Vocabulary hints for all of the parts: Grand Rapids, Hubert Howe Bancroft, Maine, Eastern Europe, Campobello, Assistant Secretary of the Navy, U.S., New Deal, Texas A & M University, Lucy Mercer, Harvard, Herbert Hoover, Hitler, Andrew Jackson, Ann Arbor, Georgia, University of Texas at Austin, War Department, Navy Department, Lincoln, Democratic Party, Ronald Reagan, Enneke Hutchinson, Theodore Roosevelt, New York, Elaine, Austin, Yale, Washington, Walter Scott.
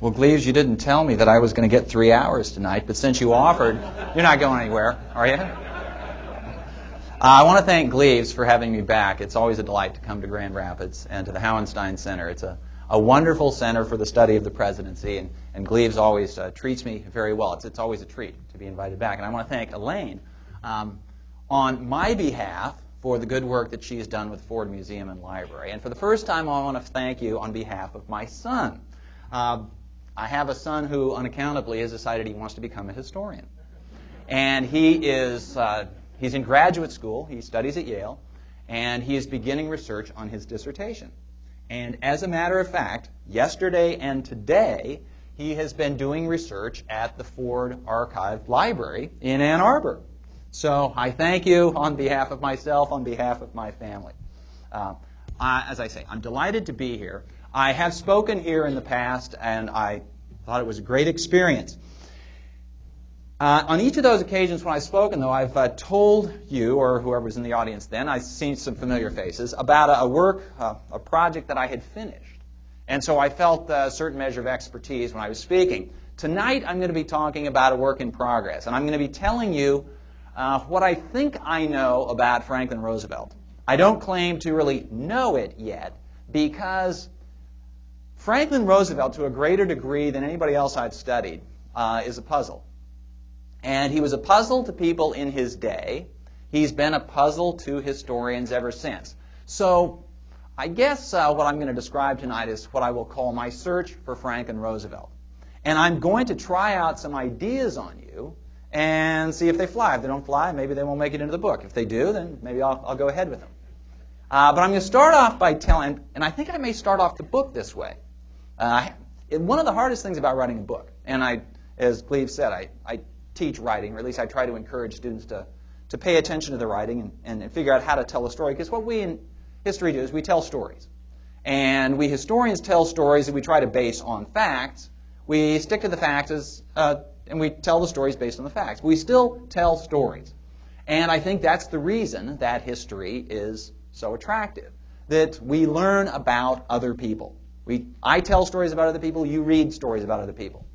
Well, Gleaves, you didn't tell me that I was going to get 3 hours tonight, but since you offered, you're not going anywhere, are you? I want to thank Gleaves for having me back. It's always a delight to come to Grand Rapids and to the Hauenstein Center. It's a wonderful center for the study of the presidency, and Gleaves always treats me very well. It's always a treat to be invited back. And I want to thank Elaine on my behalf for the good work that she's done with Ford Museum and Library. And for the first time, I want to thank you on behalf of my son. I have a son who unaccountably has decided he wants to become a historian. And he is, he's in graduate school, he studies at Yale, and he is beginning research on his dissertation. And as a matter of fact, yesterday and today, he has been doing research at the Ford Archive Library in Ann Arbor. So I thank you on behalf of myself, on behalf of my family. As I say, I'm delighted to be here. I have spoken here in the past, and I thought it was a great experience. On each of those occasions when I've spoken, though, I've told you, or whoever was in the audience then, I've seen some familiar faces, about a project that I had finished. And so I felt a certain measure of expertise when I was speaking. Tonight, I'm going to be talking about a work in progress, and I'm going to be telling you what I think I know about Franklin Roosevelt. I don't claim to really know it yet, because Franklin Roosevelt, to a greater degree than anybody else I've studied, is a puzzle. And he was a puzzle to people in his day. He's been a puzzle to historians ever since. So I guess what I'm going to describe tonight is what I will call my search for Franklin Roosevelt. And I'm going to try out some ideas on you and see if they fly. If they don't fly, maybe they won't make it into the book. If they do, then maybe I'll go ahead with them. But I'm going to start off by telling, and I think I may start off the book this way. One of the hardest things about writing a book, and as Gleaves said, I teach writing, or at least I try to encourage students to pay attention to the writing and figure out how to tell a story, because what we in history do is we tell stories. And we historians tell stories that we try to base on facts. We stick to the facts and we tell the stories based on the facts. We still tell stories. And I think that's the reason that history is so attractive, that we learn about other people. I tell stories about other people, you read stories about other people.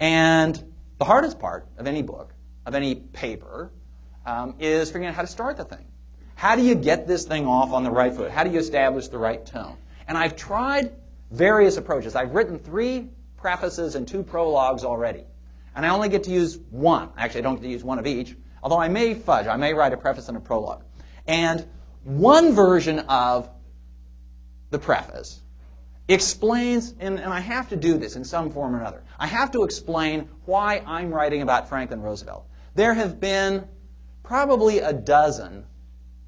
And the hardest part of any book, of any paper, is figuring out how to start the thing. How do you get this thing off on the right foot? How do you establish the right tone? And I've tried various approaches. I've written 3 prefaces and 2 prologues already. And I only get to use one. Actually, I don't get to use one of each, although I may fudge. I may write a preface and a prologue. And one version of the preface explains, and I have to do this in some form or another, I have to explain why I'm writing about Franklin Roosevelt. There have been probably a dozen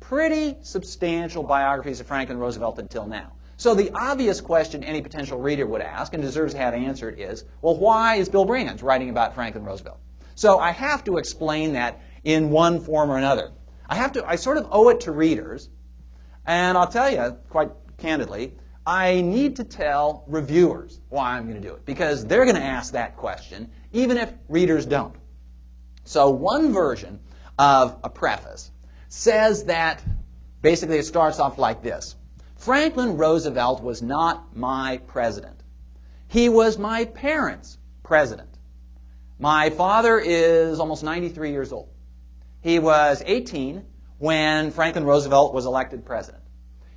pretty substantial biographies of Franklin Roosevelt until now. So the obvious question any potential reader would ask, and deserves to have answered, is, well, why is Bill Brands writing about Franklin Roosevelt? So I have to explain that in one form or another. I sort of owe it to readers, and I'll tell you quite candidly, I need to tell reviewers why I'm going to do it, because they're going to ask that question, even if readers don't. So one version of a preface says that, basically it starts off like this: Franklin Roosevelt was not my president. He was my parents' president. My father is almost 93 years old. He was 18 when Franklin Roosevelt was elected president.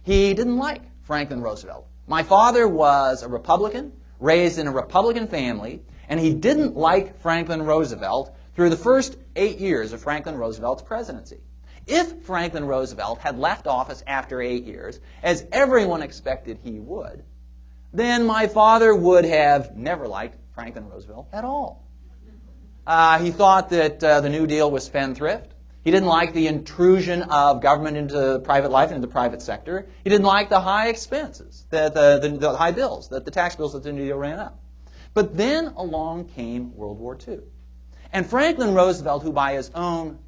He didn't like Franklin Roosevelt. My father was a Republican, raised in a Republican family, and he didn't like Franklin Roosevelt through the first 8 years of Franklin Roosevelt's presidency. If Franklin Roosevelt had left office after 8 years, as everyone expected he would, then my father would have never liked Franklin Roosevelt at all. He thought that the New Deal was spendthrift. He didn't like the intrusion of government into private life and into the private sector. He didn't like the high expenses, the high bills, the tax bills that the New Deal ran up. But then along came World War II. And Franklin Roosevelt, who by his own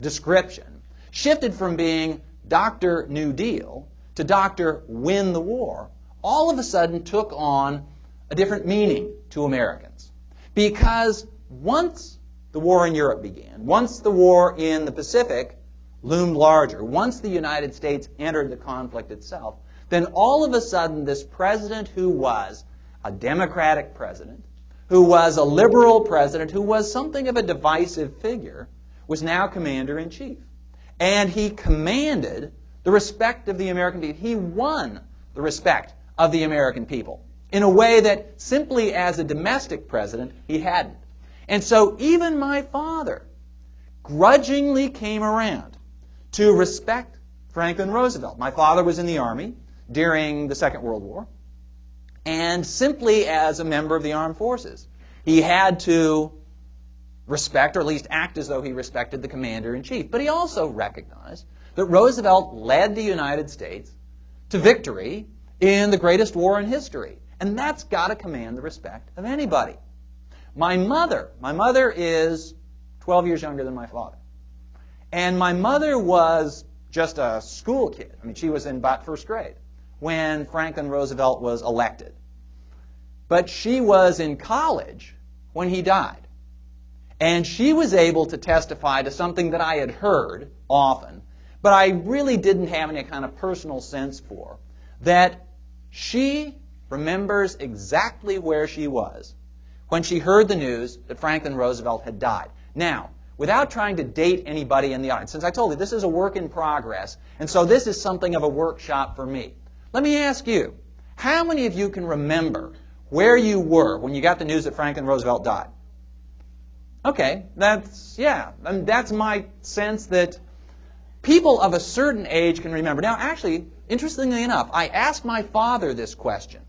description shifted from being Dr. New Deal to Dr. Win the War, all of a sudden took on a different meaning to Americans. Because once the war in Europe began, once the war in the Pacific loomed larger, once the United States entered the conflict itself, then all of a sudden this president who was a Democratic president, who was a liberal president, who was something of a divisive figure, was now commander-in-chief. And he commanded the respect of the American people. He won the respect of the American people in a way that simply as a domestic president, he hadn't. And so even my father grudgingly came around to respect Franklin Roosevelt. My father was in the Army during the Second World War, and simply as a member of the armed forces, he had to respect, or at least act as though he respected, the commander-in-chief. But he also recognized that Roosevelt led the United States to victory in the greatest war in history. And that's got to command the respect of anybody. My mother is 12 years younger than my father. And my mother was just a school kid. I mean, she was in about first grade when Franklin Roosevelt was elected. But she was in college when he died. And she was able to testify to something that I had heard often, but I really didn't have any kind of personal sense for, that she remembers exactly where she was when she heard the news that Franklin Roosevelt had died. Now, without trying to date anybody in the audience, since I told you this is a work in progress, and so this is something of a workshop for me, let me ask you, how many of you can remember where you were when you got the news that Franklin Roosevelt died? Okay, that's my sense that people of a certain age can remember. Now, actually, interestingly enough, I asked my father this question.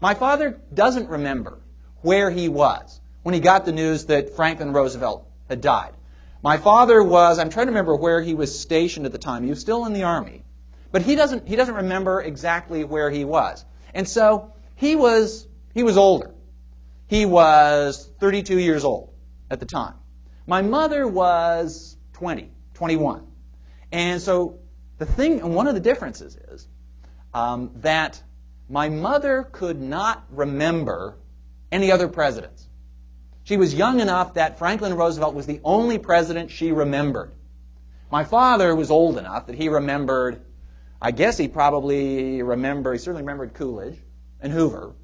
My father doesn't remember where he was when he got the news that Franklin Roosevelt had died. My father was, I'm trying to remember where he was stationed at the time. He was still in the Army. But he doesn't remember exactly where he was. And so he was older. He was 32 years old at the time. My mother was 20, 21. And so one of the differences is that my mother could not remember any other presidents. She was young enough that Franklin Roosevelt was the only president she remembered. My father was old enough that he remembered, I guess he certainly remembered Coolidge and Hoover.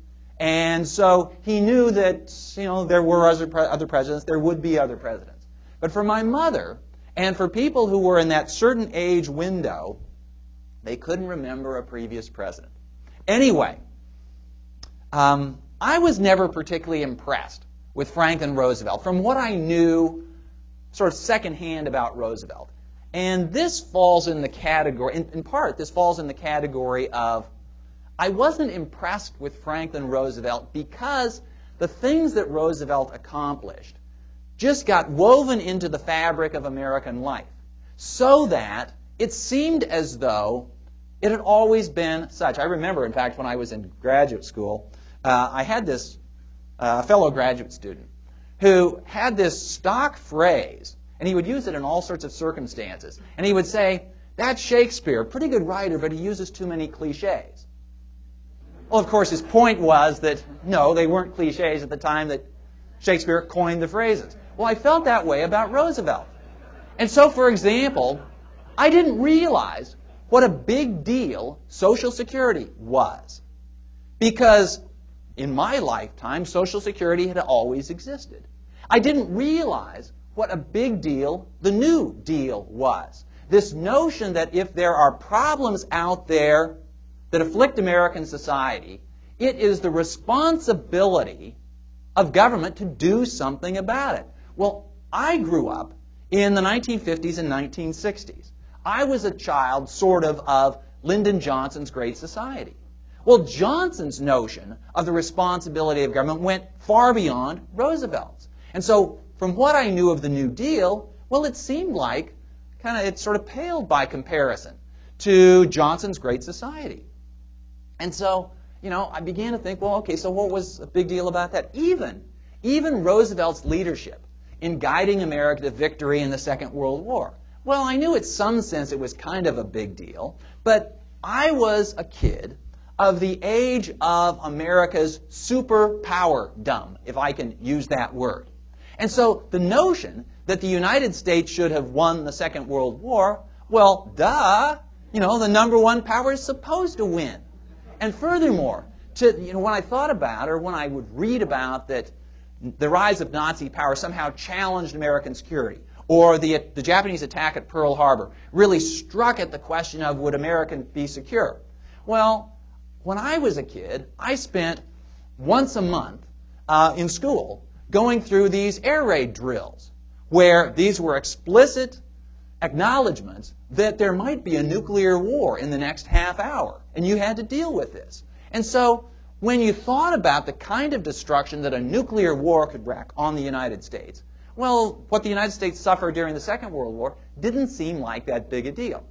And so he knew that, there were other presidents, there would be other presidents. But for my mother, and for people who were in that certain age window, they couldn't remember a previous president. Anyway, I was never particularly impressed with Franklin Roosevelt from what I knew sort of secondhand about Roosevelt. And this falls in the category, this falls in the category of, I wasn't impressed with Franklin Roosevelt because the things that Roosevelt accomplished just got woven into the fabric of American life so that it seemed as though it had always been such. I remember, in fact, when I was in graduate school, I had this fellow graduate student who had this stock phrase, and he would use it in all sorts of circumstances. And he would say, that's Shakespeare, a pretty good writer, but he uses too many cliches. Well, of course, his point was that, no, they weren't cliches at the time that Shakespeare coined the phrases. Well, I felt that way about Roosevelt. And so, for example, I didn't realize what a big deal Social Security was, because in my lifetime, Social Security had always existed. I didn't realize what a big deal the New Deal was. This notion that if there are problems out there that afflict American society, it is the responsibility of government to do something about it. Well, I grew up in the 1950s and 1960s. I was a child sort of Lyndon Johnson's Great Society. Well, Johnson's notion of the responsibility of government went far beyond Roosevelt's. And so from what I knew of the New Deal, well, it seemed like it sort of paled by comparison to Johnson's Great Society. And so, I began to think, well, okay, so what was a big deal about that? Even Roosevelt's leadership in guiding America to victory in the Second World War. Well, I knew in some sense it was kind of a big deal, but I was a kid of the age of America's superpowerdom, if I can use that word. And so the notion that the United States should have won the Second World War, well, duh, the number one power is supposed to win. And furthermore, when I thought about, or when I would read about that the rise of Nazi power somehow challenged American security, or the Japanese attack at Pearl Harbor really struck at the question of would Americans be secure? Well, when I was a kid, I spent once a month in school going through these air raid drills, where these were explicit acknowledgments that there might be a nuclear war in the next half hour, and you had to deal with this. And so when you thought about the kind of destruction that a nuclear war could wreak on the United States, well, what the United States suffered during the Second World War didn't seem like that big a deal.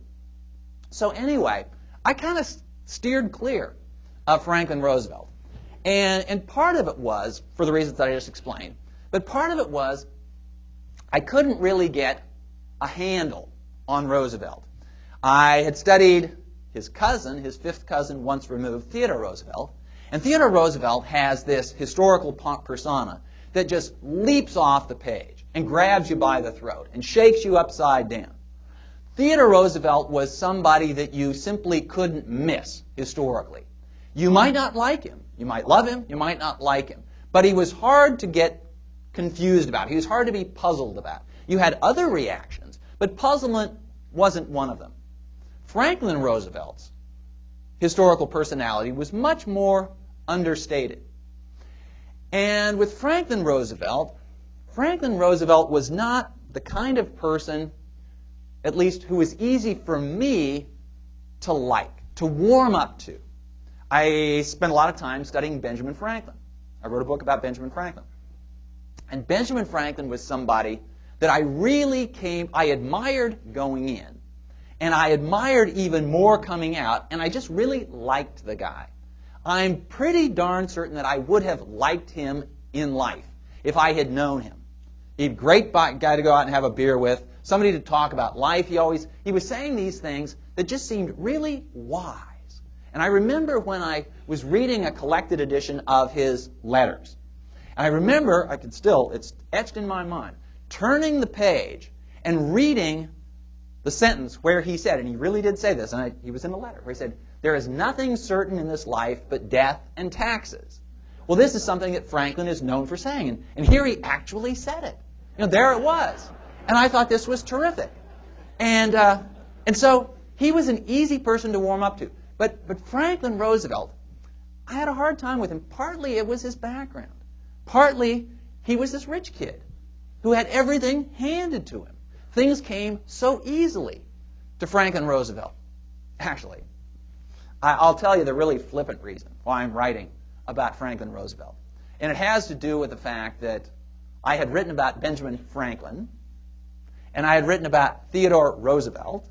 So anyway, I kind of steered clear of Franklin Roosevelt. And part of it was, for the reasons that I just explained, but part of it was I couldn't really get a handle on Roosevelt. I had studied his cousin, his fifth cousin once removed, Theodore Roosevelt, and Theodore Roosevelt has this historical persona that just leaps off the page and grabs you by the throat and shakes you upside down. Theodore Roosevelt was somebody that you simply couldn't miss historically. You might not like him, you might love him, you might not like him, but he was hard to get confused about. He was hard to be puzzled about. You had other reactions, but puzzlement wasn't one of them. Franklin Roosevelt's historical personality was much more understated. And with Franklin Roosevelt was not the kind of person, at least who was easy for me to like, to warm up to. I spent a lot of time studying Benjamin Franklin. I wrote a book about Benjamin Franklin. And Benjamin Franklin was somebody that I really I admired going in, and I admired even more coming out, and I just really liked the guy. I'm pretty darn certain that I would have liked him in life if I had known him. He'd be a great guy to go out and have a beer with, somebody to talk about life. He was saying these things that just seemed really wise. And I remember when I was reading a collected edition of his letters, and I remember, it's etched in my mind, turning the page and reading the sentence where he said, and he really did say this, and he was in the letter, where he said, "There is nothing certain in this life but death and taxes." Well, this is something that Franklin is known for saying, and here he actually said it. You know, there it was. And I thought this was terrific. And so he was an easy person to warm up to. But Franklin Roosevelt, I had a hard time with him. Partly it was his background. Partly he was this rich kid who had everything handed to him. Things came so easily to Franklin Roosevelt. Actually, I'll tell you the really flippant reason why I'm writing about Franklin Roosevelt. And it has to do with the fact that I had written about Benjamin Franklin, and I had written about Theodore Roosevelt.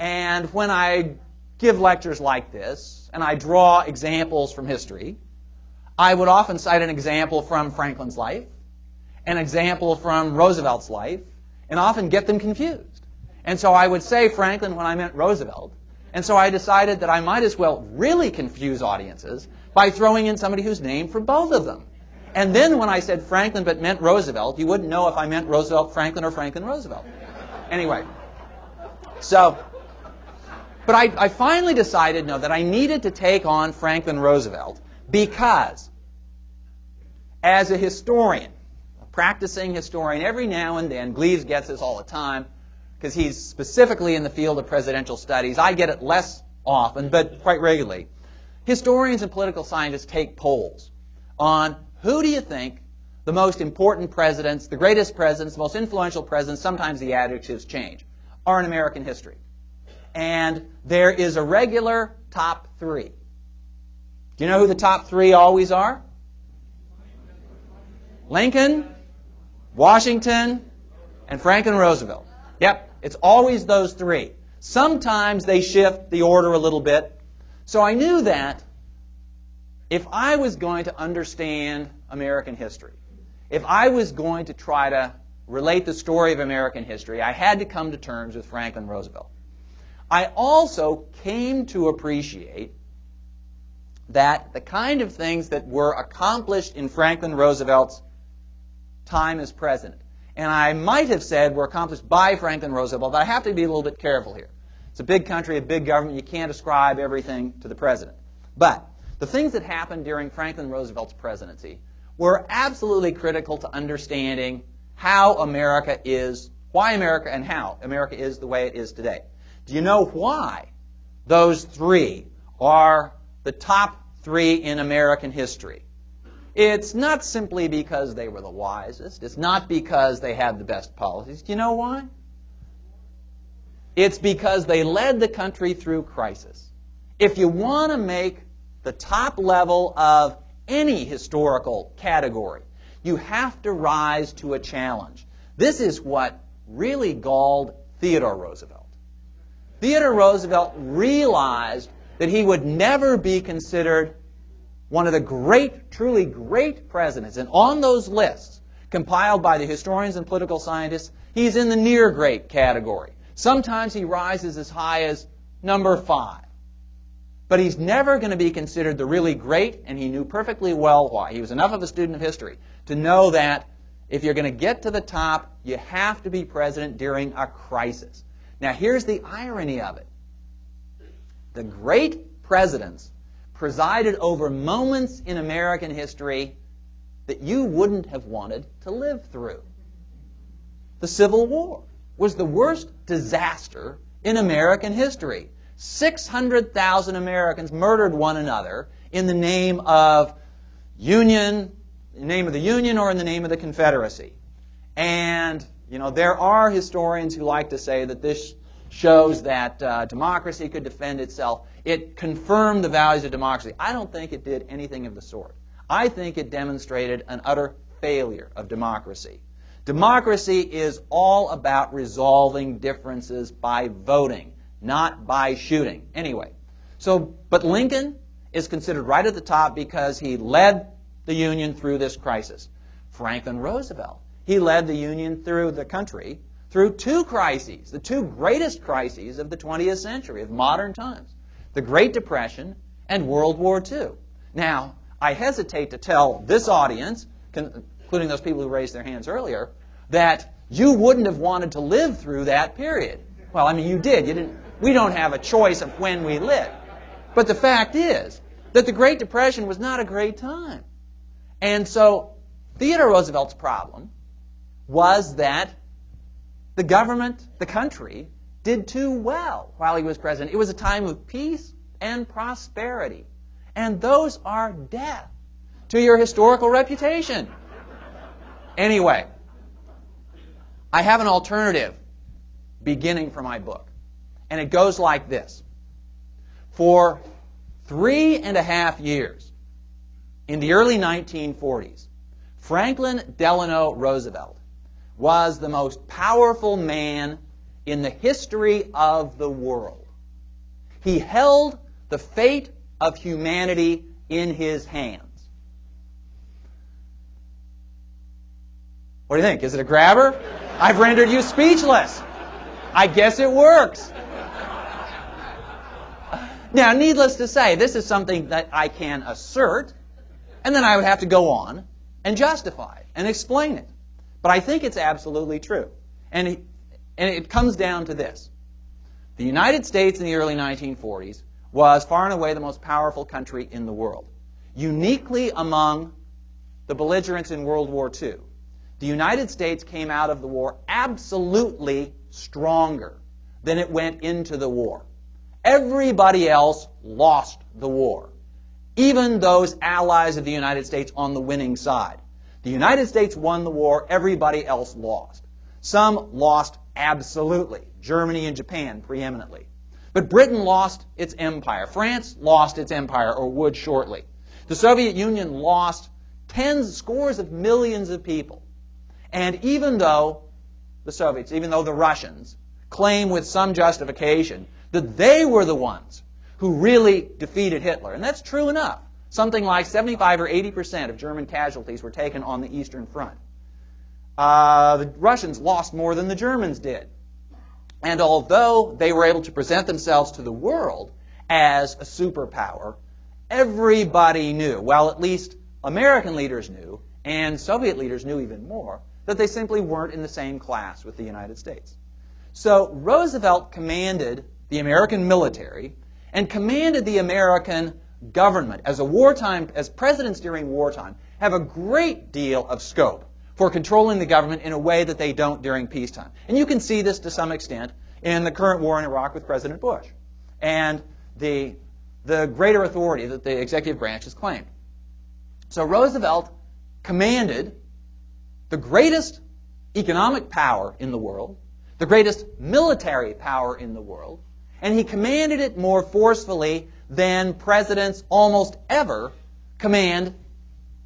And when I give lectures like this, and I draw examples from history, I would often cite an example from Franklin's life, an example from Roosevelt's life, and often get them confused. And so I would say Franklin when I meant Roosevelt, and so I decided that I might as well really confuse audiences by throwing in somebody who's named for both of them. And then when I said Franklin but meant Roosevelt, you wouldn't know if I meant Roosevelt Franklin or Franklin Roosevelt. Anyway, so, but I finally decided, no, that I needed to take on Franklin Roosevelt because, as a historian, a practicing historian, every now and then, Gleaves gets this all the time, because he's specifically in the field of presidential studies. I get it less often, but quite regularly. Historians and political scientists take polls on who do you think the most important presidents, the greatest presidents, the most influential presidents, sometimes the adjectives change, are in American history. And there is a regular top three. Do you know who the top three always are? Lincoln, Washington, and Franklin Roosevelt. Yep, it's always those three. Sometimes they shift the order a little bit. So I knew that if I was going to understand American history, if I was going to try to relate the story of American history, I had to come to terms with Franklin Roosevelt. I also came to appreciate that the kind of things that were accomplished in Franklin Roosevelt's time as president, and I might have said were accomplished by Franklin Roosevelt, but I have to be a little bit careful here. It's a big country, a big government. You can't ascribe everything to the president. But the things that happened during Franklin Roosevelt's presidency were absolutely critical to understanding how America is, why America and how America is the way it is today. Do you know why those three are the top three in American history? It's not simply because they were the wisest. It's not because they had the best policies. Do you know why? It's because they led the country through crisis. If you want to make the top level of any historical category, you have to rise to a challenge. This is what really galled Theodore Roosevelt. Theodore Roosevelt realized that he would never be considered one of the great, truly great presidents. And on those lists, compiled by the historians and political scientists, he's in the near great category. Sometimes he rises as high as number 5. But he's never going to be considered the really great, and he knew perfectly well why. He was enough of a student of history to know that if you're going to get to the top, you have to be president during a crisis. Now, here's the irony of it. The great presidents presided over moments in American history that you wouldn't have wanted to live through. The Civil War was the worst disaster in American history. 600,000 Americans murdered one another in the name of union, in the name of the Union or in the name of the Confederacy. And, you know, there are historians who like to say that this shows that democracy could defend itself. It confirmed the values of democracy. I don't think it did anything of the sort. I think it demonstrated an utter failure of democracy. Democracy is all about resolving differences by voting, not by shooting. Anyway, but Lincoln is considered right at the top because he led the Union through this crisis. Franklin Roosevelt, he led the Union through the country through two crises, the two greatest crises of the 20th century, of modern times, the Great Depression and World War II. Now, I hesitate to tell this audience, including those people who raised their hands earlier, that you wouldn't have wanted to live through that period. Well, I mean, you did. You didn't. We don't have a choice of when we live. But the fact is that the Great Depression was not a great time. And so Theodore Roosevelt's problem was that the government, the country, did too well while he was president. It was a time of peace and prosperity. And those are death to your historical reputation. Anyway, I have an alternative beginning for my book. And it goes like this. For 3.5 years, in the early 1940s, Franklin Delano Roosevelt was the most powerful man in the history of the world. He held the fate of humanity in his hands. What do you think? Is it a grabber? I've rendered you speechless. I guess it works. Now, needless to say, this is something that I can assert, and then I would have to go on and justify it and explain it. But I think it's absolutely true. And it comes down to this. The United States in the early 1940s was far and away the most powerful country in the world. Uniquely among the belligerents in World War II, the United States came out of the war absolutely stronger than it went into the war. Everybody else lost the war, even those allies of the United States on the winning side. The United States won the war, everybody else lost. Some lost absolutely, Germany and Japan preeminently. But Britain lost its empire. France lost its empire, or would shortly. The Soviet Union lost tens, scores of millions of people. And even though the Soviets, even though the Russians, claim with some justification that they were the ones who really defeated Hitler, and that's true enough. Something like 75 or 80% of German casualties were taken on the Eastern Front. The Russians lost more than the Germans did. And although they were able to present themselves to the world as a superpower, everybody knew, well, at least American leaders knew, and Soviet leaders knew even more, that they simply weren't in the same class with the United States. So Roosevelt commanded the American military and commanded the American government as presidents during wartime have a great deal of scope for controlling the government in a way that they don't during peacetime. And you can see this to some extent in the current war in Iraq with President Bush and the greater authority that the executive branch has claimed. So Roosevelt commanded the greatest economic power in the world, the greatest military power in the world, and he commanded it more forcefully than presidents almost ever command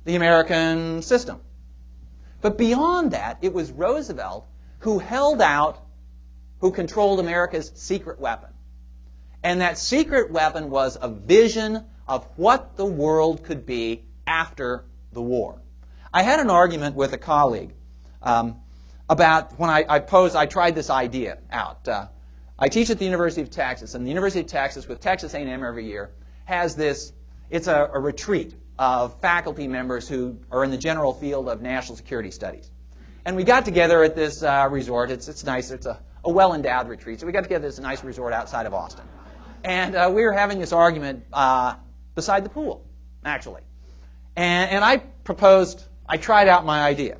the American system. But beyond that, it was Roosevelt who held out, who controlled America's secret weapon. And that secret weapon was a vision of what the world could be after the war. I had an argument with a colleague about when I tried this idea out. I teach at the University of Texas, and the University of Texas, with Texas A&M every year, has this, it's a retreat of faculty members who are in the general field of national security studies. And we got together at this resort. It's nice. It's a well-endowed retreat. So we got together at this nice resort outside of Austin. And we were having this argument beside the pool, actually. And I tried out my idea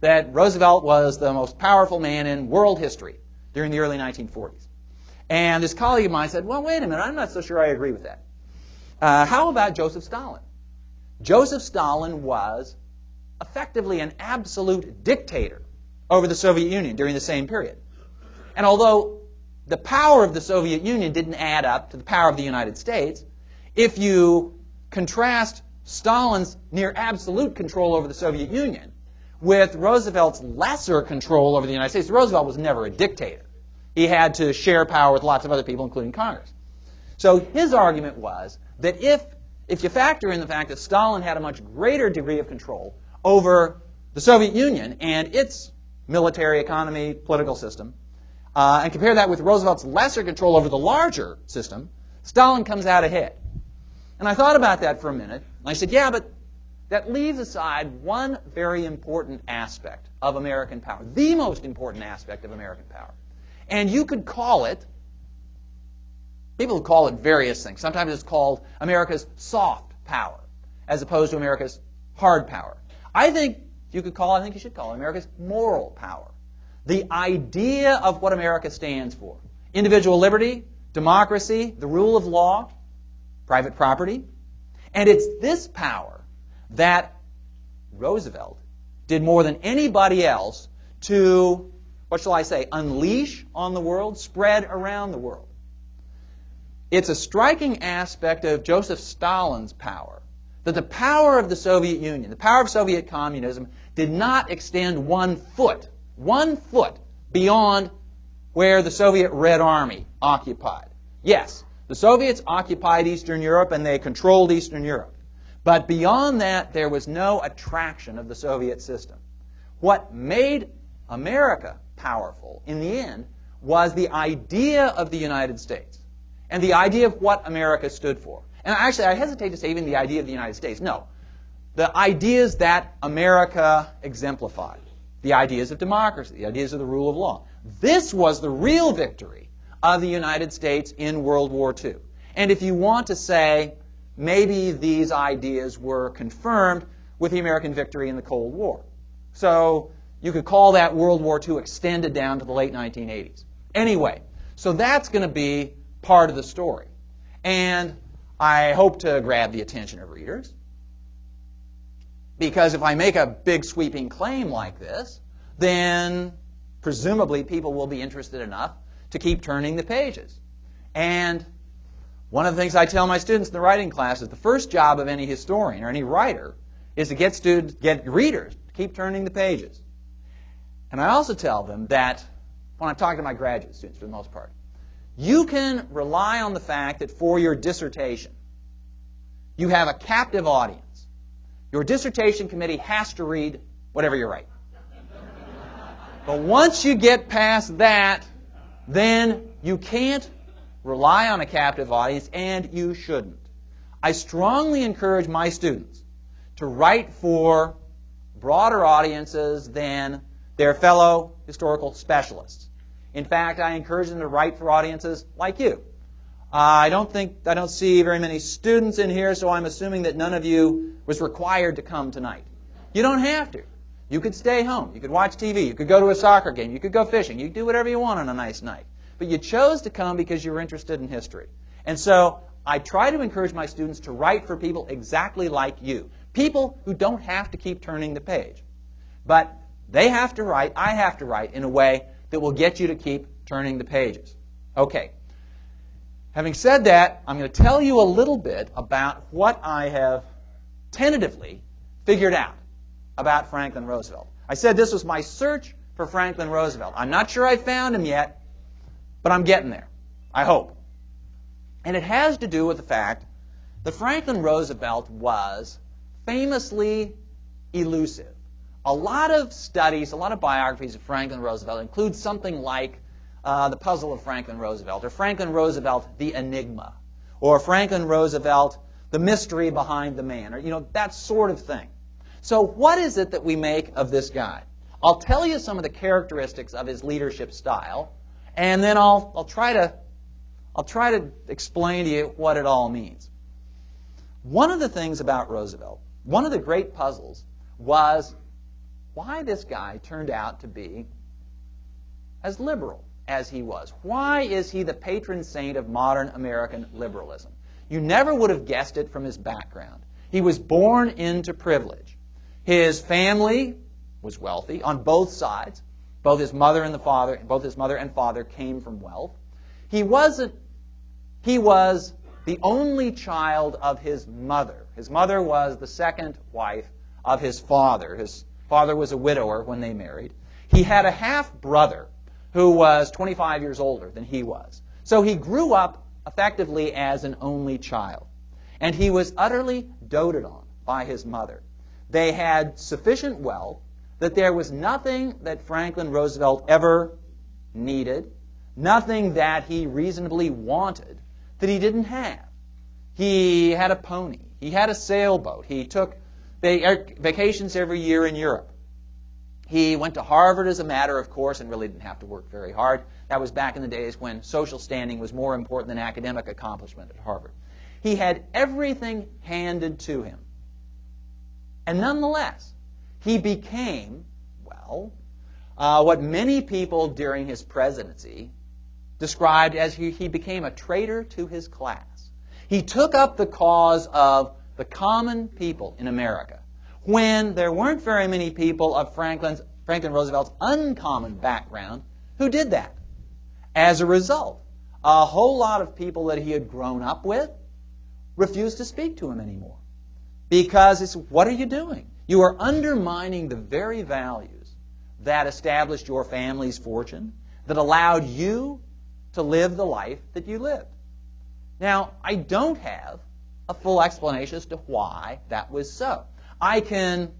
that Roosevelt was the most powerful man in world history during the early 1940s. And this colleague of mine said, well, wait a minute, I'm not so sure I agree with that. How about Joseph Stalin? Joseph Stalin was effectively an absolute dictator over the Soviet Union during the same period. And although the power of the Soviet Union didn't add up to the power of the United States, if you contrast Stalin's near absolute control over the Soviet Union with Roosevelt's lesser control over the United States, Roosevelt was never a dictator. He had to share power with lots of other people, including Congress. So his argument was that if you factor in the fact that Stalin had a much greater degree of control over the Soviet Union and its military, economy, political system, and compare that with Roosevelt's lesser control over the larger system, Stalin comes out ahead. And I thought about that for a minute, and I said, yeah, but that leaves aside one very important aspect of American power, the most important aspect of American power. And you could call it, people call it various things. Sometimes it's called America's soft power as opposed to America's hard power. I think you should call it America's moral power. The idea of what America stands for: individual liberty, democracy, the rule of law, private property. And it's this power that Roosevelt did more than anybody else to, what shall I say, unleash on the world, spread around the world. It's a striking aspect of Joseph Stalin's power that the power of the Soviet Union, the power of Soviet communism, did not extend one foot beyond where the Soviet Red Army occupied. Yes, the Soviets occupied Eastern Europe and they controlled Eastern Europe. But beyond that, there was no attraction of the Soviet system. What made America powerful in the end was the idea of the United States and the idea of what America stood for. And actually, I hesitate to say even the idea of the United States. No, the ideas that America exemplified. The ideas of democracy, the ideas of the rule of law. This was the real victory of the United States in World War II. And if you want to say maybe these ideas were confirmed with the American victory in the Cold War. So you could call that World War II extended down to the late 1980s. Anyway, so that's going to be part of the story. And I hope to grab the attention of readers, because if I make a big sweeping claim like this, then presumably people will be interested enough to keep turning the pages. And one of the things I tell my students in the writing class is the first job of any historian or any writer is to get readers to keep turning the pages. And I also tell them that when I'm talking to my graduate students for the most part, you can rely on the fact that for your dissertation, you have a captive audience. Your dissertation committee has to read whatever you write. But once you get past that, then you can't rely on a captive audience, and you shouldn't. I strongly encourage my students to write for broader audiences than their fellow historical specialists. In fact, I encourage them to write for audiences like you, I don't see very many students in here, so I'm assuming that none of you was required to come tonight. You don't have to. You could stay home. You could watch TV. You could go to a soccer game. You could go fishing. You could do whatever you want on a nice night. But you chose to come because you were interested in history. And so I try to encourage my students to write for people exactly like you, people who don't have to keep turning the page. But they have to write, I have to write in a way that will get you to keep turning the pages. Okay. Having said that, I'm going to tell you a little bit about what I have tentatively figured out about Franklin Roosevelt. I said this was my search for Franklin Roosevelt. I'm not sure I found him yet, but I'm getting there, I hope. And it has to do with the fact that Franklin Roosevelt was famously elusive. A lot of studies, a lot of biographies of Franklin Roosevelt include something like The Puzzle of Franklin Roosevelt, or Franklin Roosevelt, The Enigma, or Franklin Roosevelt, The Mystery Behind the Man, or, you know, that sort of thing. So what is it that we make of this guy? I'll tell you some of the characteristics of his leadership style, and then I'll try to explain to you what it all means. One of the things about Roosevelt, one of the great puzzles, was why this guy turned out to be as liberal as he was. Why is he the patron saint of modern American liberalism? You never would have guessed it from his background. He was born into privilege. His family was wealthy on both sides. Both his mother and father came from wealth. He was the only child of his mother. His mother was the second wife of his father. His father was a widower when they married. He had a half-brother who was 25 years older than he was. So he grew up effectively as an only child. And he was utterly doted on by his mother. They had sufficient wealth that there was nothing that Franklin Roosevelt ever needed, nothing that he reasonably wanted that he didn't have. He had a pony. He had a sailboat. He took vacations every year in Europe. He went to Harvard as a matter of course and really didn't have to work very hard. That was back in the days when social standing was more important than academic accomplishment at Harvard. He had everything handed to him. And nonetheless, he became, well, what many people during his presidency described as he became a traitor to his class. He took up the cause of the common people in America when there weren't very many people of Franklin Roosevelt's uncommon background who did that. As a result, a whole lot of people that he had grown up with refused to speak to him anymore because it's, what are you doing? You are undermining the very values that established your family's fortune, that allowed you to live the life that you lived. Now, I don't have a full explanation as to why that was so. I can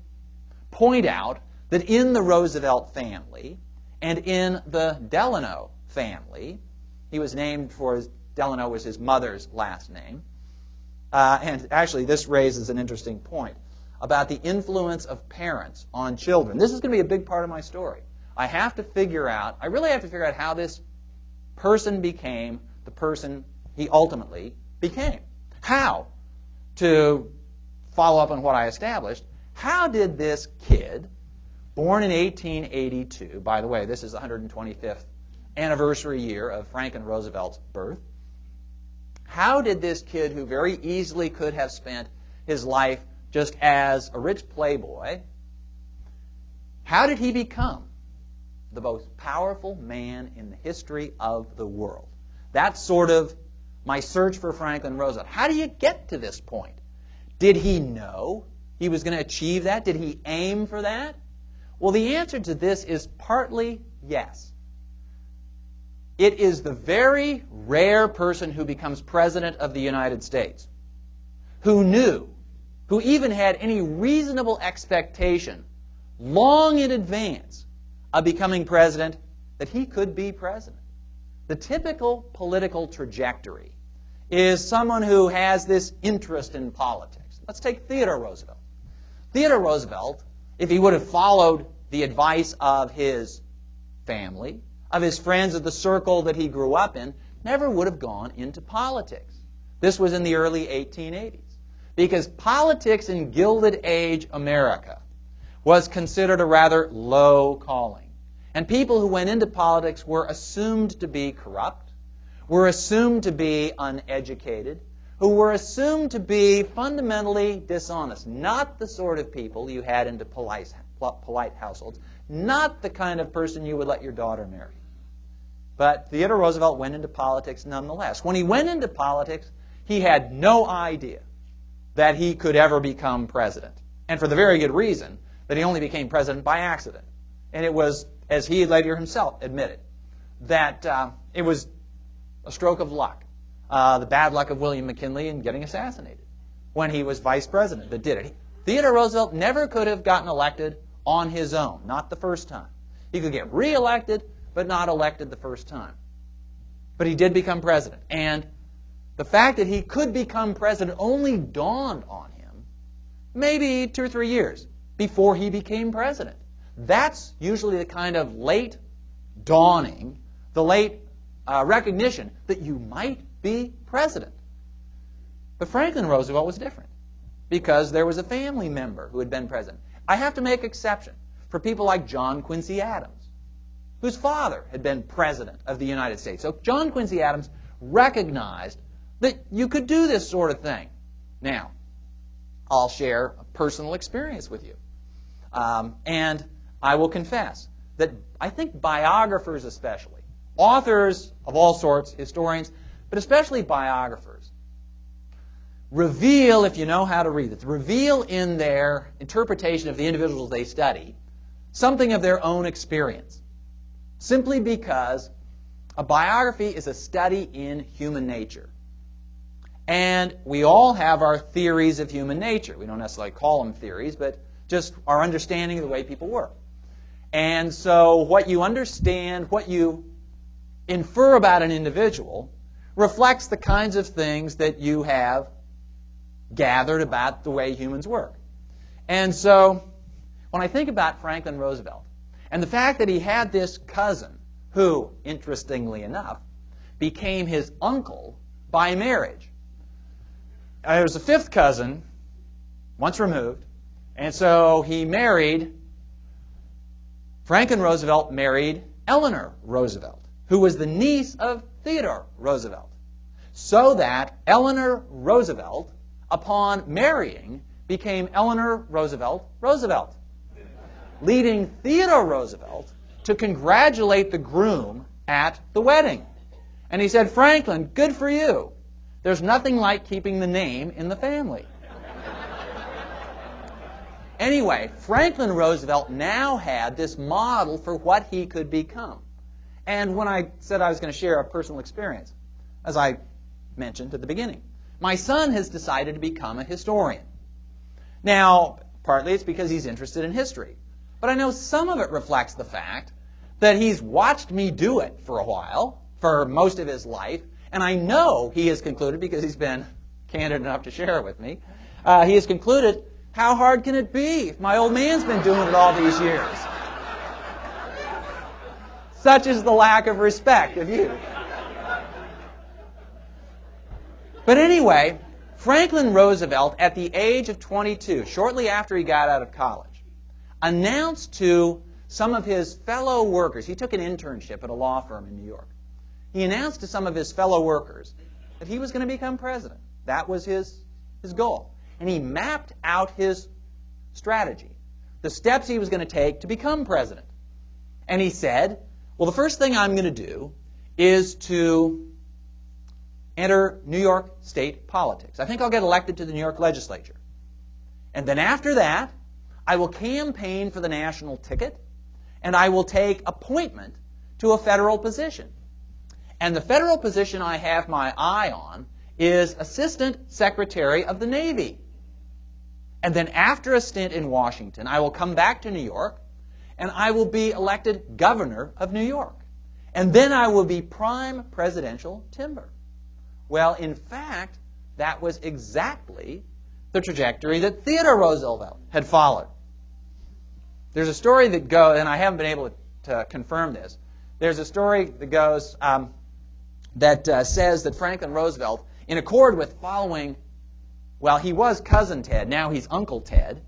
point out that in the Roosevelt family and in the Delano family, he was named for his, Delano was his mother's last name, and actually this raises an interesting point about the influence of parents on children. This is going to be a big part of my story. I really have to figure out how this person became the person he ultimately became. How to follow up on what I established. How did this kid, born in 1882, by the way, this is the 125th anniversary year of Franklin Roosevelt's birth, how did this kid who very easily could have spent his life just as a rich playboy, how did he become the most powerful man in the history of the world? That's sort of my search for Franklin Roosevelt. How do you get to this point? Did he know he was going to achieve that? Did he aim for that? Well, the answer to this is partly yes. It is the very rare person who becomes President of the United States who knew, who even had any reasonable expectation long in advance of becoming president, that he could be president. The typical political trajectory is someone who has this interest in politics. Let's take Theodore Roosevelt. Theodore Roosevelt, if he would have followed the advice of his family, of his friends, of the circle that he grew up in, never would have gone into politics. This was in the early 1880s. Because politics in Gilded Age America was considered a rather low calling. And people who went into politics were assumed to be corrupt, were assumed to be uneducated, who were assumed to be fundamentally dishonest, not the sort of people you had into polite households, not the kind of person you would let your daughter marry. But Theodore Roosevelt went into politics nonetheless. When he went into politics, he had no idea that he could ever become president. And for the very good reason that he only became president by accident. And it was, as he later himself admitted, that it was a stroke of luck, the bad luck of William McKinley in getting assassinated when he was vice president that did it. Theodore Roosevelt never could have gotten elected on his own, not the first time. He could get reelected, but not elected the first time. But he did become president. And the fact that he could become president only dawned on him maybe 2 or 3 years before he became president. That's usually the kind of late dawning, the late recognition that you might be president. But Franklin Roosevelt was different because there was a family member who had been president. I have to make exception for people like John Quincy Adams, whose father had been president of the United States. So John Quincy Adams recognized that you could do this sort of thing. Now, I'll share a personal experience with you. And I will confess that I think biographers especially, authors of all sorts, historians, but especially biographers, reveal, if you know how to read it, reveal in their interpretation of the individuals they study something of their own experience, simply because a biography is a study in human nature. And we all have our theories of human nature. We don't necessarily call them theories, but just our understanding of the way people work. And so what you understand, what you infer about an individual, reflects the kinds of things that you have gathered about the way humans work. And so when I think about Franklin Roosevelt and the fact that he had this cousin who, interestingly enough, became his uncle by marriage. There was a fifth cousin, once removed, and so he married, Franklin Roosevelt married Eleanor Roosevelt, who was the niece of Theodore Roosevelt, so that Eleanor Roosevelt, upon marrying, became Eleanor Roosevelt Roosevelt, leading Theodore Roosevelt to congratulate the groom at the wedding. And he said, "Franklin, good for you. There's nothing like keeping the name in the family." Anyway, Franklin Roosevelt now had this model for what he could become. And when I said I was going to share a personal experience, as I mentioned at the beginning, my son has decided to become a historian. Now, partly it's because he's interested in history, but I know some of it reflects the fact that he's watched me do it for a while, for most of his life, and I know he has concluded, because he's been candid enough to share it with me, he has concluded, how hard can it be if my old man's been doing it all these years? Such is the lack of respect of you. But anyway, Franklin Roosevelt, at the age of 22, shortly after he got out of college, announced to some of his fellow workers, he took an internship at a law firm in New York, he announced to some of his fellow workers that he was going to become president. That was his goal. And he mapped out his strategy, the steps he was going to take to become president. And he said, well, the first thing I'm going to do is to enter New York state politics. I think I'll get elected to the New York legislature. And then after that, I will campaign for the national ticket, and I will take appointment to a federal position. And the federal position I have my eye on is Assistant Secretary of the Navy. And then after a stint in Washington, I will come back to New York, and I will be elected governor of New York. And then I will be prime presidential timber. Well, in fact, that was exactly the trajectory that Theodore Roosevelt had followed. There's a story that goes, and I haven't been able to confirm this, there's a story that goes that says that Franklin Roosevelt, in accord with following, well, he was Cousin Ted, now he's Uncle Ted,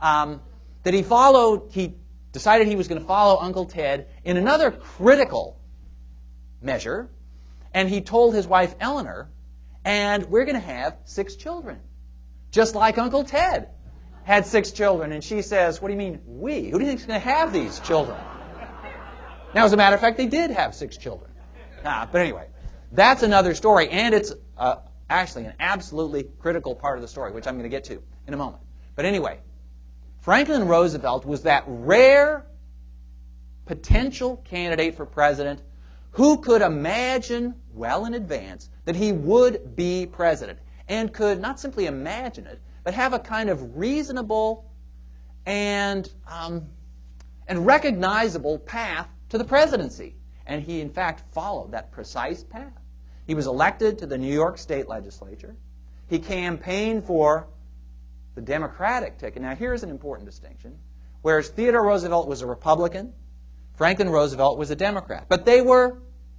that he decided he was going to follow Uncle Ted in another critical measure, and he told his wife Eleanor, and we're going to have 6 children, just like Uncle Ted had 6 children. And she says, what do you mean, we? Who do you think's going to have these children? Now, as a matter of fact, they did have 6 children. But anyway, that's another story, and it's actually an absolutely critical part of the story, which I'm going to get to in a moment. But anyway, Franklin Roosevelt was that rare potential candidate for president who could imagine well in advance that he would be president, and could not simply imagine it, but have a kind of reasonable and recognizable path to the presidency. And he, in fact, followed that precise path. He was elected to the New York State Legislature. He campaigned for the Democratic ticket. Now, here's an important distinction. Whereas Theodore Roosevelt was a Republican, Franklin Roosevelt was a Democrat. But they were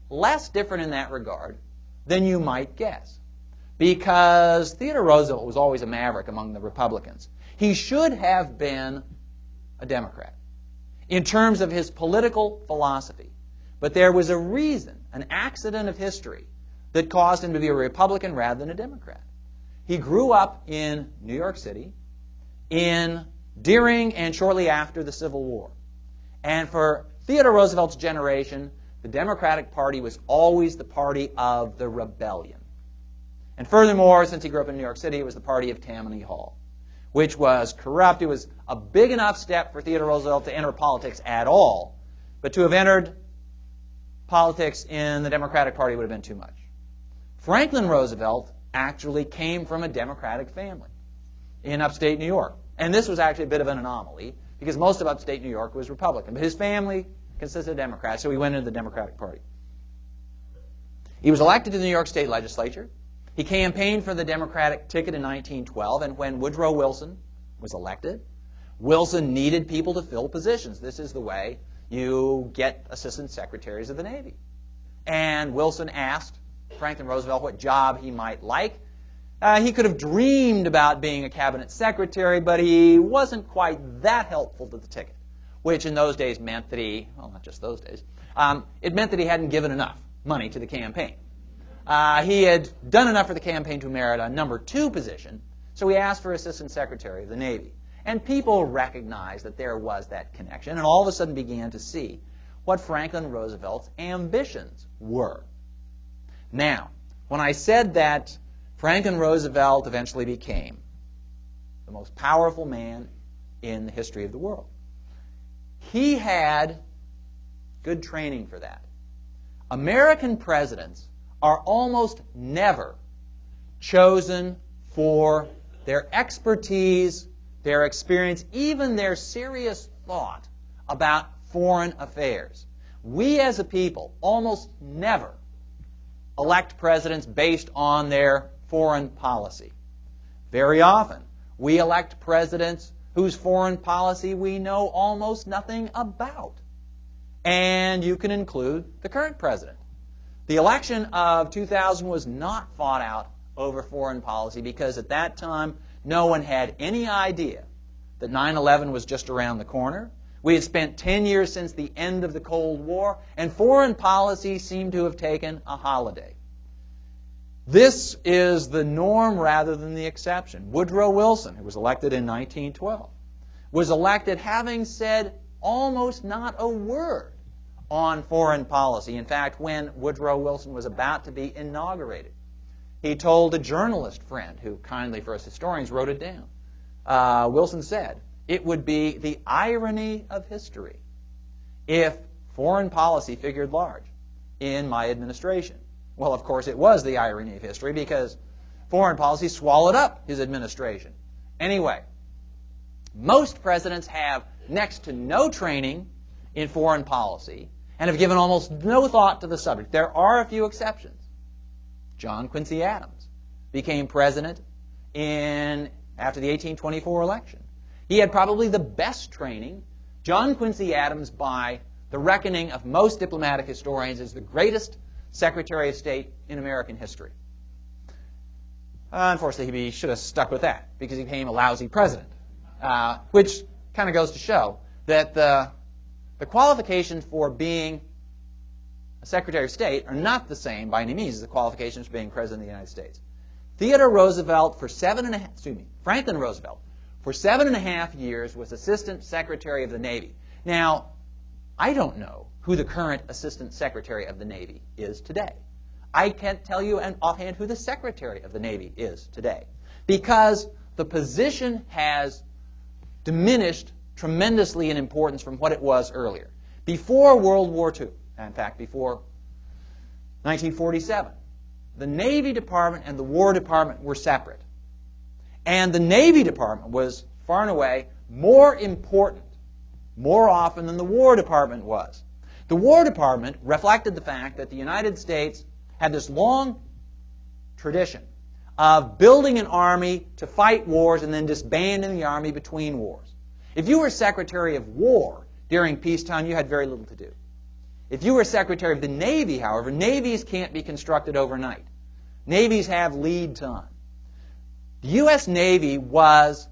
less different in that regard than you might guess, because Theodore Roosevelt was always a maverick among the Republicans. He should have been a Democrat in terms of his political philosophy. But there was a reason, an accident of history, that caused him to be a Republican rather than a Democrat. He grew up in New York City during and shortly after the Civil War. And for Theodore Roosevelt's generation, the Democratic Party was always the party of the rebellion. And furthermore, since he grew up in New York City, it was the party of Tammany Hall, which was corrupt. It was a big enough step for Theodore Roosevelt to enter politics at all, but to have entered politics in the Democratic Party would have been too much. Franklin Roosevelt actually came from a Democratic family in upstate New York. And this was actually a bit of an anomaly, because most of upstate New York was Republican. But his family consisted of Democrats, so he went into the Democratic Party. He was elected to the New York State Legislature. He campaigned for the Democratic ticket in 1912, and when Woodrow Wilson was elected, Wilson needed people to fill positions. This is the way you get assistant secretaries of the Navy. And Wilson asked Franklin Roosevelt what job he might like. He could have dreamed about being a cabinet secretary, but he wasn't quite that helpful to the ticket, which in those days meant that he, well, not just those days, it meant that he hadn't given enough money to the campaign. He had done enough for the campaign to merit a number 2 position, so he asked for assistant secretary of the Navy. And people recognized that there was that connection, and all of a sudden began to see what Franklin Roosevelt's ambitions were. Now, when I said that Franklin Roosevelt eventually became the most powerful man in the history of the world, he had good training for that. American presidents are almost never chosen for their expertise, their experience, even their serious thought about foreign affairs. We as a people almost never elect presidents based on their foreign policy. Very often, we elect presidents whose foreign policy we know almost nothing about. And you can include the current president. The election of 2000 was not fought out over foreign policy, because at that time, no one had any idea that 9/11 was just around the corner. We had spent 10 years since the end of the Cold War, and foreign policy seemed to have taken a holiday. This is the norm rather than the exception. Woodrow Wilson, who was elected in 1912, was elected having said almost not a word on foreign policy. In fact, when Woodrow Wilson was about to be inaugurated, he told a journalist friend who kindly, for us historians, wrote it down. Wilson said, "It would be the irony of history if foreign policy figured large in my administration." Well, of course, it was the irony of history, because foreign policy swallowed up his administration. Anyway, most presidents have next to no training in foreign policy and have given almost no thought to the subject. There are a few exceptions. John Quincy Adams became president after the 1824 election. He had probably the best training. John Quincy Adams, by the reckoning of most diplomatic historians, is the greatest Secretary of State in American history. Unfortunately, he should have stuck with that because he became a lousy president, which kind of goes to show that the qualifications for being a Secretary of State are not the same by any means as the qualifications for being President of the United States. Franklin Roosevelt for 7.5 years was Assistant Secretary of the Navy. Now, I don't know who the current Assistant Secretary of the Navy is today. I can't tell you offhand who the Secretary of the Navy is today, because the position has diminished tremendously in importance from what it was earlier. Before World War II, in fact, before 1947, the Navy Department and the War Department were separate. And the Navy Department was far and away more important more often than the War Department was. The War Department reflected the fact that the United States had this long tradition of building an army to fight wars and then disbanding the army between wars. If you were Secretary of War during peacetime, you had very little to do. If you were Secretary of the Navy, however, navies can't be constructed overnight. Navies have lead time. The U.S. Navy was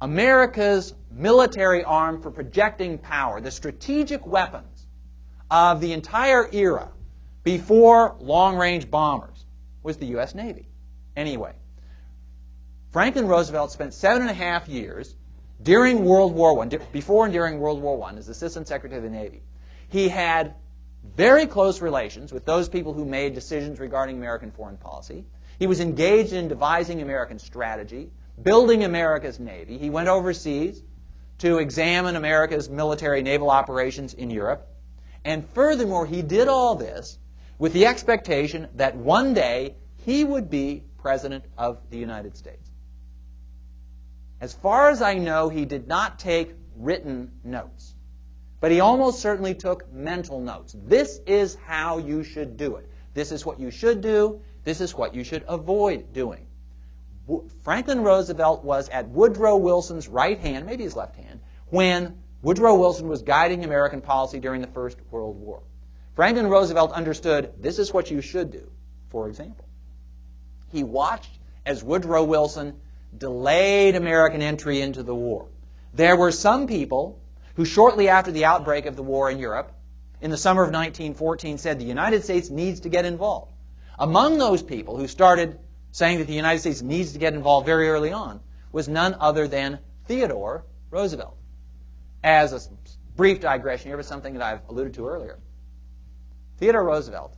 America's military arm for projecting power, the strategic weapons of the entire era before long-range bombers was the U.S. Navy. Anyway, Franklin Roosevelt spent 7.5 years during World War I, before and during World War I, as Assistant Secretary of the Navy. He had very close relations with those people who made decisions regarding American foreign policy. He was engaged in devising American strategy, building America's Navy. He went overseas to examine America's military naval operations in Europe. And furthermore, he did all this with the expectation that one day he would be President of the United States. As far as I know, he did not take written notes, but he almost certainly took mental notes. This is how you should do it. This is what you should do. This is what you should avoid doing. Franklin Roosevelt was at Woodrow Wilson's right hand, maybe his left hand, when Woodrow Wilson was guiding American policy during the First World War. Franklin Roosevelt understood this is what you should do, for example. He watched as Woodrow Wilson delayed American entry into the war. There were some people who shortly after the outbreak of the war in Europe, in the summer of 1914, said the United States needs to get involved. Among those people who started saying that the United States needs to get involved very early on was none other than Theodore Roosevelt. As a brief digression here, but something that I've alluded to earlier, Theodore Roosevelt,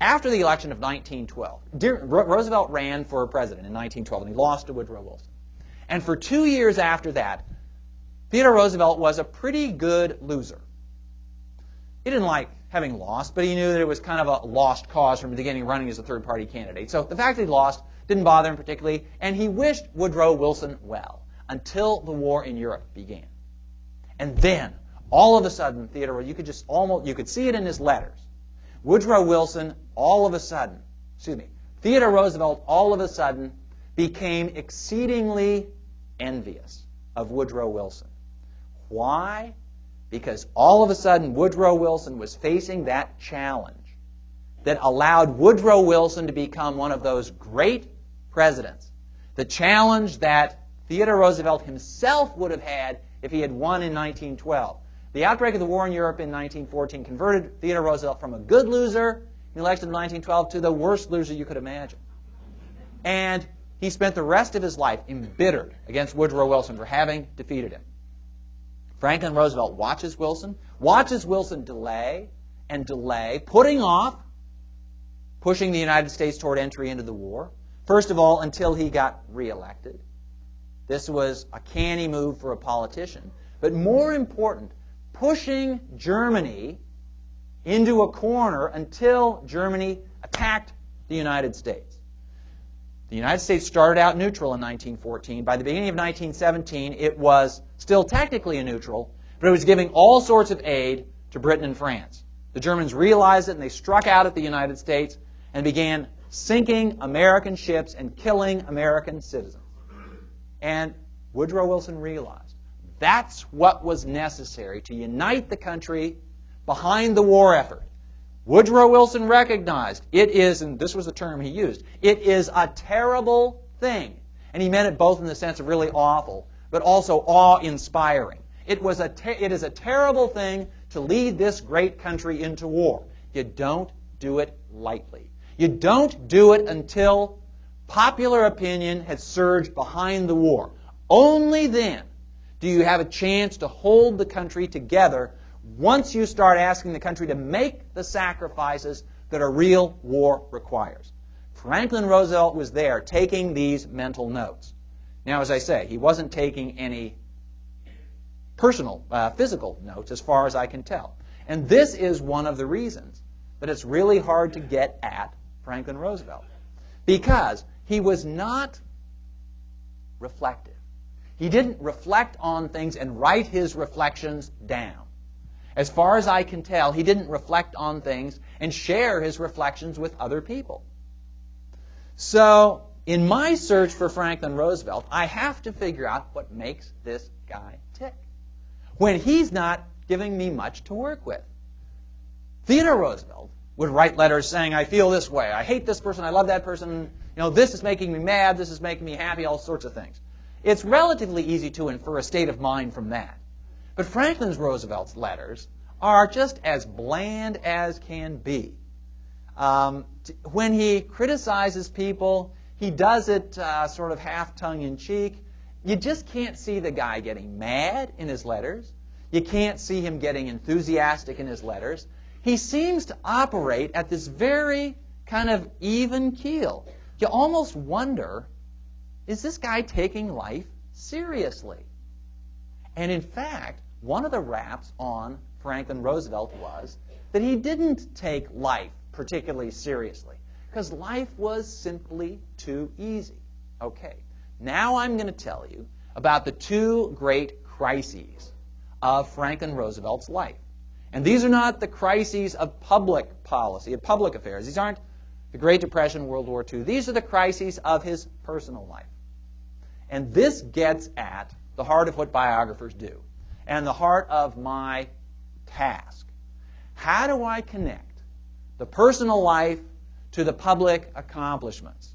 after the election of 1912, Roosevelt ran for president in 1912, and he lost to Woodrow Wilson. And for 2 years after that, Theodore Roosevelt was a pretty good loser. He didn't like having lost, but he knew that it was kind of a lost cause from the beginning, running as a third-party candidate. So the fact that he lost didn't bother him particularly, and he wished Woodrow Wilson well until the war in Europe began. And then, all of a sudden, Theodore, you could see it in his letters. Theodore Roosevelt all of a sudden became exceedingly envious of Woodrow Wilson. Why? Because all of a sudden Woodrow Wilson was facing that challenge that allowed Woodrow Wilson to become one of those great presidents. The challenge that Theodore Roosevelt himself would have had if he had won in 1912. The outbreak of the war in Europe in 1914 converted Theodore Roosevelt from a good loser in the election of 1912 to the worst loser you could imagine. And he spent the rest of his life embittered against Woodrow Wilson for having defeated him. Franklin Roosevelt watches Wilson delay, putting off pushing the United States toward entry into the war, first of all, until he got reelected. This was a canny move for a politician. But more important, pushing Germany into a corner until Germany attacked the United States. The United States started out neutral in 1914. By the beginning of 1917, it was still technically a neutral, but it was giving all sorts of aid to Britain and France. The Germans realized it, and they struck out at the United States and began sinking American ships and killing American citizens. And Woodrow Wilson realized that's what was necessary to unite the country behind the war effort. Woodrow Wilson recognized it is, and this was the term he used, it is a terrible thing. And he meant it both in the sense of really awful, but also awe-inspiring. It is a terrible thing to lead this great country into war. You don't do it lightly. You don't do it until popular opinion has surged behind the war. Only then do you have a chance to hold the country together once you start asking the country to make the sacrifices that a real war requires. Franklin Roosevelt was there taking these mental notes. Now, as I say, he wasn't taking any personal, physical notes, as far as I can tell. And this is one of the reasons that it's really hard to get at Franklin Roosevelt, because he was not reflective. He didn't reflect on things and write his reflections down. As far as I can tell, he didn't reflect on things and share his reflections with other people. So, in my search for Franklin Roosevelt, I have to figure out what makes this guy tick when he's not giving me much to work with. Theodore Roosevelt would write letters saying, I feel this way, I hate this person, I love that person, you know, this is making me mad, this is making me happy, all sorts of things. It's relatively easy to infer a state of mind from that. But Franklin Roosevelt's letters are just as bland as can be. When he criticizes people, he does it sort of half tongue-in-cheek. You just can't see the guy getting mad in his letters. You can't see him getting enthusiastic in his letters. He seems to operate at this very kind of even keel. You almost wonder, is this guy taking life seriously? And in fact, one of the raps on Franklin Roosevelt was that he didn't take life particularly seriously, because life was simply too easy. Okay, now I'm going to tell you about the two great crises of Franklin Roosevelt's life. And these are not the crises of public policy, of public affairs. These aren't the Great Depression, World War II. These are the crises of his personal life. And this gets at the heart of what biographers do, and the heart of my task. How do I connect the personal life to the public accomplishments?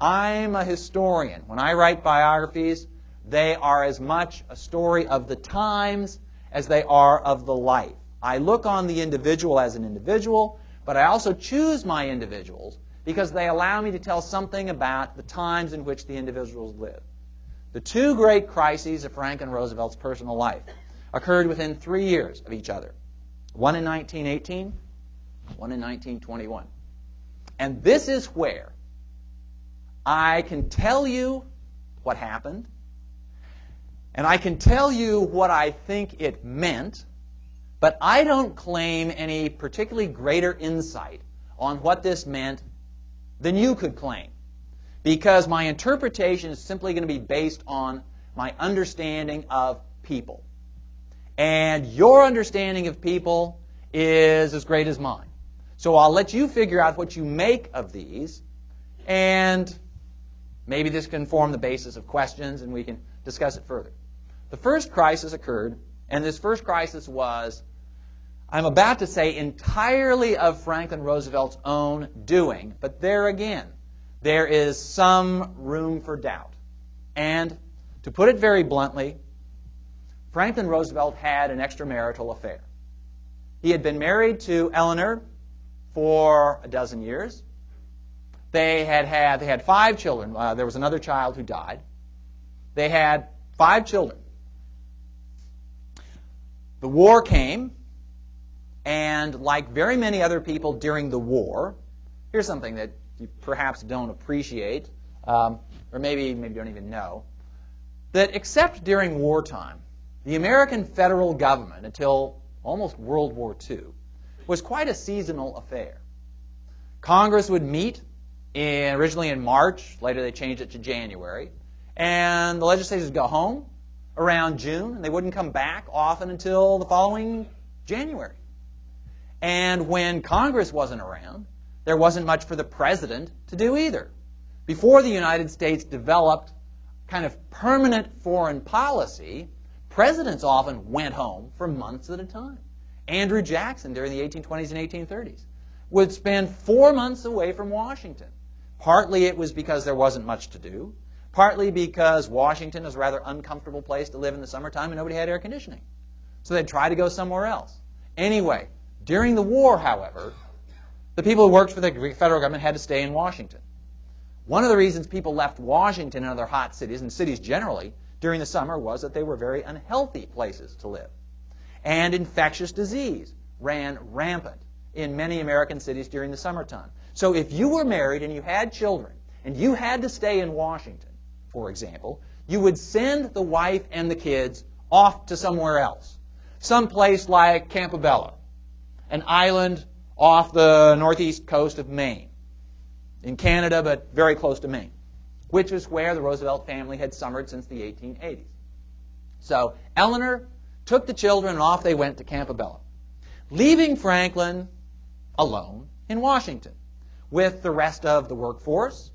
I'm a historian. When I write biographies, they are as much a story of the times as they are of the life. I look on the individual as an individual, but I also choose my individuals because they allow me to tell something about the times in which the individuals live. The two great crises of Franklin Roosevelt's personal life occurred within 3 years of each other, one in 1918, one in 1921. And this is where I can tell you what happened, and I can tell you what I think it meant, but I don't claim any particularly greater insight on what this meant than you could claim, because my interpretation is simply going to be based on my understanding of people. And your understanding of people is as great as mine. So I'll let you figure out what you make of these, and maybe this can form the basis of questions and we can discuss it further. The first crisis occurred, and this first crisis was, I'm about to say, entirely of Franklin Roosevelt's own doing, but there again, there is some room for doubt. And to put it very bluntly, Franklin Roosevelt had an extramarital affair. He had been married to Eleanor for 12 years. They had 5 children. There was another child who died. They had 5 children. The war came, and like very many other people during the war, here's something that you perhaps don't appreciate, or maybe don't even know, that except during wartime, the American federal government, until almost World War II, was quite a seasonal affair. Congress would meet originally in March, later they changed it to January, and the legislators would go home around June, and they wouldn't come back often until the following January. And when Congress wasn't around, there wasn't much for the president to do either. Before the United States developed kind of permanent foreign policy, presidents often went home for months at a time. Andrew Jackson during the 1820s and 1830s. would spend 4 months away from Washington. Partly it was because there wasn't much to do, partly because Washington is a rather uncomfortable place to live in the summertime and nobody had air conditioning. So they'd try to go somewhere else. Anyway, during the war, however, the people who worked for the federal government had to stay in Washington. One of the reasons people left Washington and other hot cities, and cities generally, during the summer was that they were very unhealthy places to live. And infectious disease ran rampant in many American cities during the summertime. So if you were married and you had children, and you had to stay in Washington, for example, you would send the wife and the kids off to somewhere else. Some place like Campobello, an island off the northeast coast of Maine, in Canada, but very close to Maine, which is where the Roosevelt family had summered since the 1880s. So Eleanor took the children and off they went to Campobello, leaving Franklin alone in Washington with the rest of the workforce.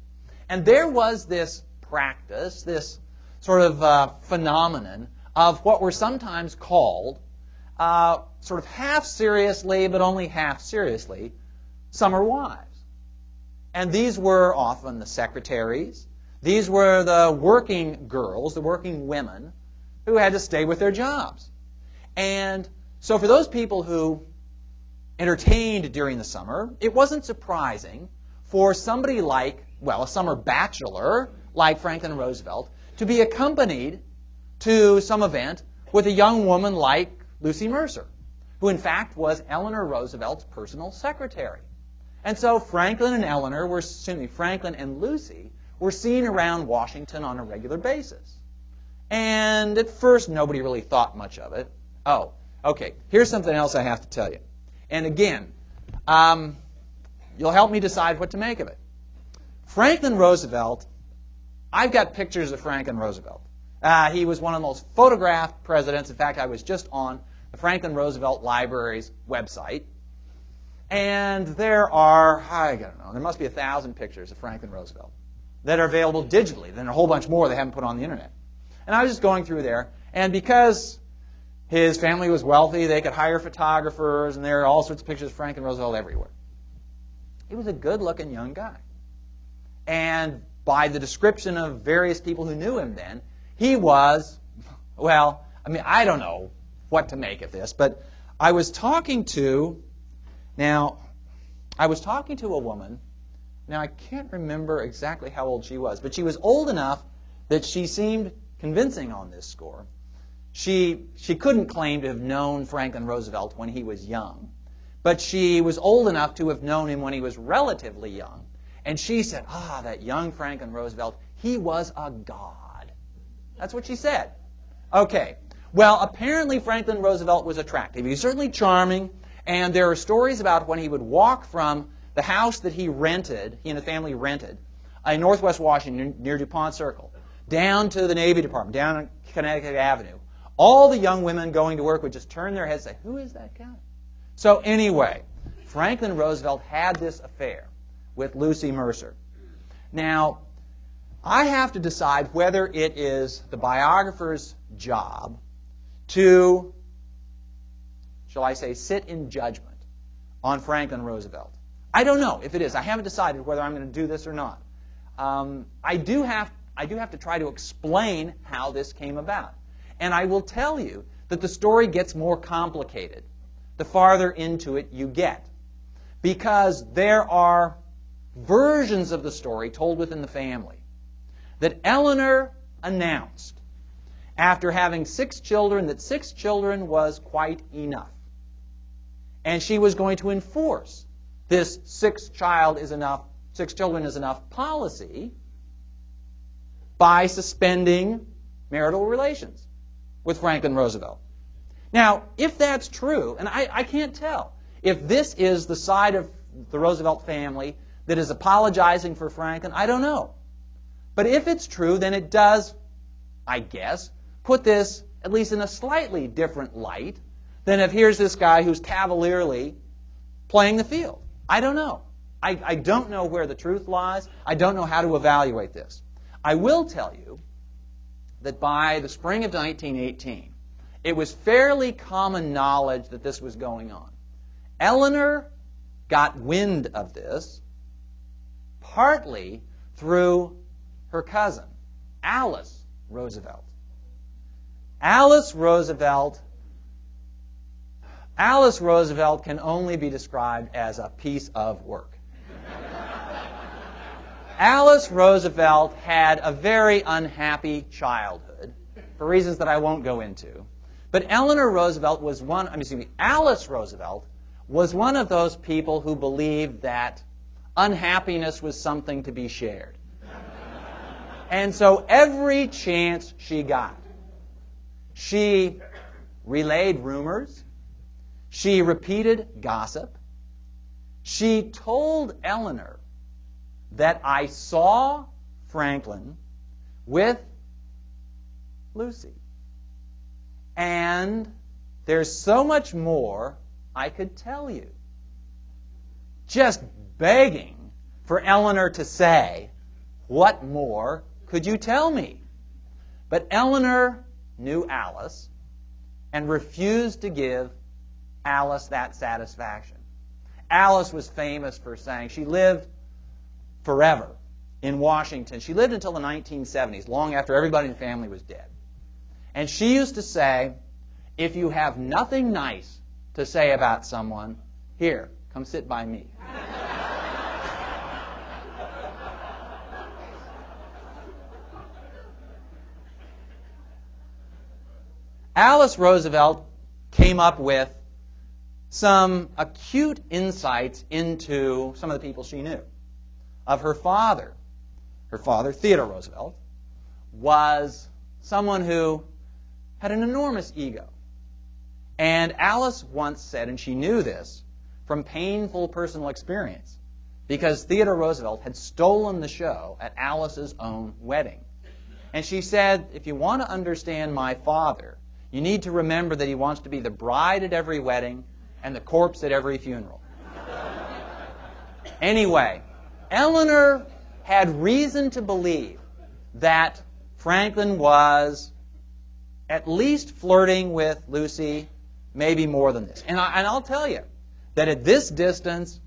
And there was this practice, this sort of phenomenon of what were sometimes called sort of half-seriously, but only half-seriously, summer wives. And these were often the secretaries. These were the working girls, the working women, who had to stay with their jobs. And so for those people who entertained during the summer, it wasn't surprising for somebody like, well, a summer bachelor like Franklin Roosevelt to be accompanied to some event with a young woman like Lucy Mercer, who in fact was Eleanor Roosevelt's personal secretary. And so Franklin and Lucy were seen around Washington on a regular basis. And at first nobody really thought much of it. Oh, okay, here's something else I have to tell you. And again, you'll help me decide what to make of it. Franklin Roosevelt, I've got pictures of Franklin Roosevelt. He was one of the most photographed presidents. In fact, I was just on the Franklin Roosevelt Library's website, and there are, I don't know, there must be 1,000 pictures of Franklin Roosevelt that are available digitally. Then a whole bunch more they haven't put on the internet. And I was just going through there, and because his family was wealthy, they could hire photographers, and there are all sorts of pictures of Franklin Roosevelt everywhere. He was a good-looking young guy. And by the description of various people who knew him then, he was, well, I mean, I don't know what to make of this, but I was talking to, a woman, now I can't remember exactly how old she was, but she was old enough that she seemed convincing on this score. She couldn't claim to have known Franklin Roosevelt when he was young, but she was old enough to have known him when he was relatively young. And she said, that young Franklin Roosevelt, he was a god. That's what she said. Okay. Well, apparently Franklin Roosevelt was attractive. He was certainly charming, and there are stories about when he would walk from the house that he and the family rented, in northwest Washington near DuPont Circle, down to the Navy Department, down on Connecticut Avenue. All the young women going to work would just turn their heads and say, who is that guy? So anyway, Franklin Roosevelt had this affair with Lucy Mercer. Now, I have to decide whether it is the biographer's job to, shall I say, sit in judgment on Franklin Roosevelt. I don't know if it is. I haven't decided whether I'm going to do this or not. I do have to try to explain how this came about. And I will tell you that the story gets more complicated the farther into it you get, because there are versions of the story told within the family that Eleanor announced after having 6 children that 6 children was quite enough. And she was going to enforce this 6 children is enough policy by suspending marital relations with Franklin Roosevelt. Now, if that's true, and I can't tell if this is the side of the Roosevelt family that is apologizing for Franklin, I don't know. But if it's true, then it does, I guess, put this at least in a slightly different light than if here's this guy who's cavalierly playing the field. I don't know. I don't know where the truth lies. I don't know how to evaluate this. I will tell you that by the spring of 1918, it was fairly common knowledge that this was going on. Eleanor got wind of this, partly through her cousin, Alice Roosevelt. Alice Roosevelt can only be described as a piece of work. Alice Roosevelt had a very unhappy childhood, for reasons that I won't go into. But Alice Roosevelt was one of those people who believed that unhappiness was something to be shared. And so every chance she got, she relayed rumors, she repeated gossip, she told Eleanor that I saw Franklin with Lucy, and there's so much more I could tell you. Just begging for Eleanor to say, what more could you tell me? But Eleanor knew Alice and refused to give Alice that satisfaction. Alice was famous for saying she lived forever in Washington. She lived until the 1970s, long after everybody in the family was dead. And she used to say, if you have nothing nice to say about someone, here, come sit by me. Alice Roosevelt came up with some acute insights into some of the people she knew. Of her father. Her father, Theodore Roosevelt, was someone who had an enormous ego. And Alice once said, and she knew this from painful personal experience, because Theodore Roosevelt had stolen the show at Alice's own wedding. And she said, if you want to understand my father, you need to remember that he wants to be the bride at every wedding and the corpse at every funeral. Anyway, Eleanor had reason to believe that Franklin was at least flirting with Lucy, maybe more than this. And I'll tell you that at this distance,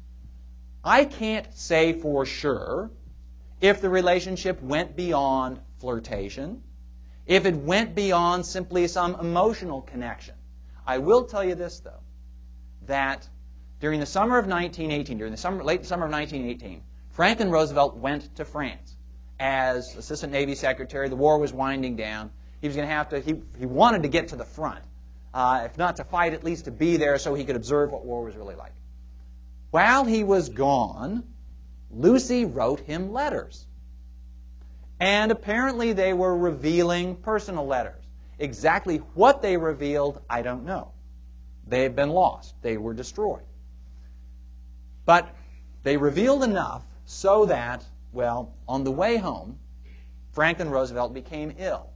I can't say for sure if the relationship went beyond flirtation, if it went beyond simply some emotional connection. I will tell you this, though, that during the summer of 1918, late summer of 1918, Franklin Roosevelt went to France as Assistant Navy Secretary. The war was winding down. He was going to have to, he wanted to get to the front, if not to fight, at least to be there so he could observe what war was really like. While he was gone, Lucy wrote him letters. And apparently they were revealing personal letters. Exactly what they revealed, I don't know. They had been lost. They were destroyed. But they revealed enough so that, well, on the way home, Franklin Roosevelt became ill.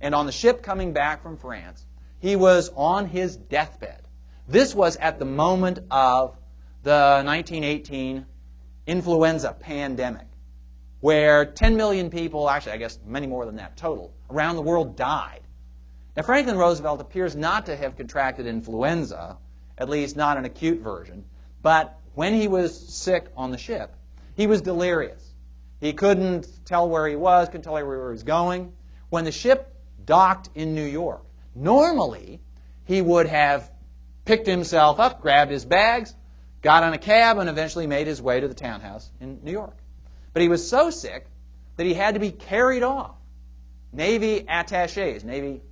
And on the ship coming back from France, he was on his deathbed. This was at the moment of the 1918 influenza pandemic, where 10 million people, actually I guess many more than that total, around the world died. Now Franklin Roosevelt appears not to have contracted influenza, at least not an acute version, but when he was sick on the ship, he was delirious. He couldn't tell where he was, couldn't tell where he was going. When the ship docked in New York, normally he would have picked himself up, grabbed his bags, got on a cab, and eventually made his way to the townhouse in New York. But he was so sick that he had to be carried off. Navy attachés, Navy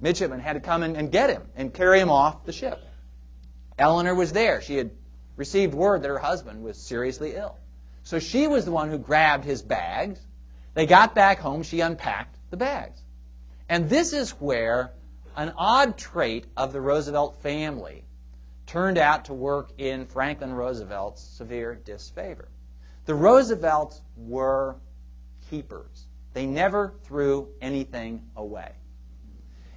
midshipmen had to come in and get him and carry him off the ship. Eleanor was there. She had received word that her husband was seriously ill. So she was the one who grabbed his bags. They got back home. She unpacked the bags. And this is where an odd trait of the Roosevelt family turned out to work in Franklin Roosevelt's severe disfavor. The Roosevelts were keepers. They never threw anything away.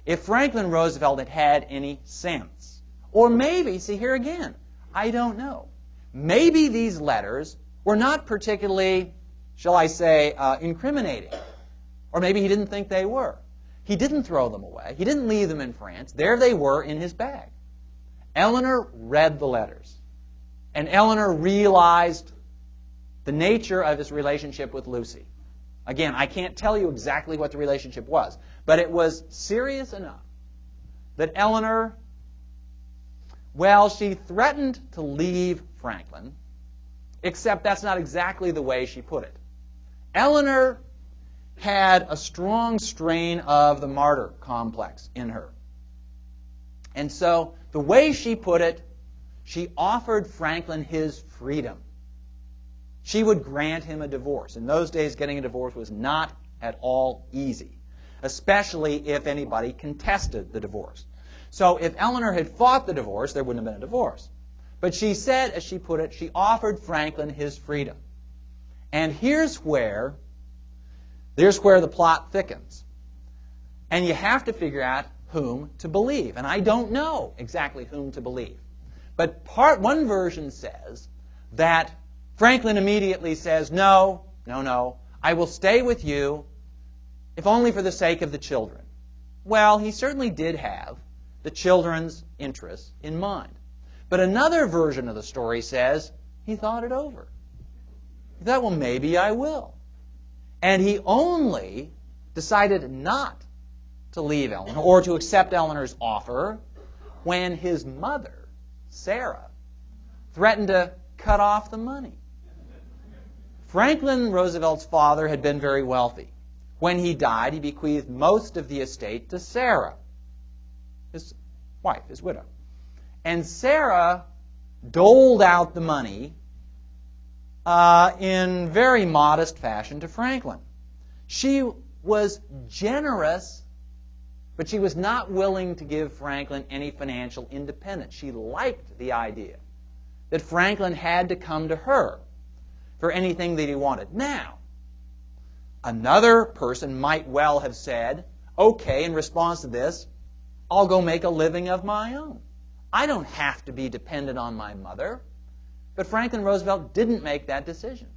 If Franklin Roosevelt had had any sense, or maybe, see here again, I don't know, maybe these letters were not particularly, shall I say, incriminating. Or maybe he didn't think they were. He didn't throw them away. He didn't leave them in France. There they were in his bag. Eleanor read the letters. And Eleanor realized the nature of his relationship with Lucy. Again, I can't tell you exactly what the relationship was, but it was serious enough that Eleanor, well, she threatened to leave Franklin, except that's not exactly the way she put it. Eleanor had a strong strain of the martyr complex in her. And so the way she put it, she offered Franklin his freedom. She would grant him a divorce. In those days, getting a divorce was not at all easy, especially if anybody contested the divorce. So if Eleanor had fought the divorce, there wouldn't have been a divorce. But she said, as she put it, she offered Franklin his freedom. And here's where the plot thickens. And you have to figure out whom to believe. And I don't know exactly whom to believe. But one version says that Franklin immediately says, no, no, no, I will stay with you if only for the sake of the children. Well, he certainly did have the children's interests in mind. But another version of the story says he thought it over. He thought, well, maybe I will. And he only decided not to leave Eleanor or to accept Eleanor's offer when his mother, Sarah, threatened to cut off the money. Franklin Roosevelt's father had been very wealthy. When he died, he bequeathed most of the estate to Sarah, his wife, his widow. And Sarah doled out the money in very modest fashion to Franklin. She was generous, but she was not willing to give Franklin any financial independence. She liked the idea that Franklin had to come to her for anything that he wanted. Now, another person might well have said, okay, in response to this, I'll go make a living of my own. I don't have to be dependent on my mother. But Franklin Roosevelt didn't make that decision.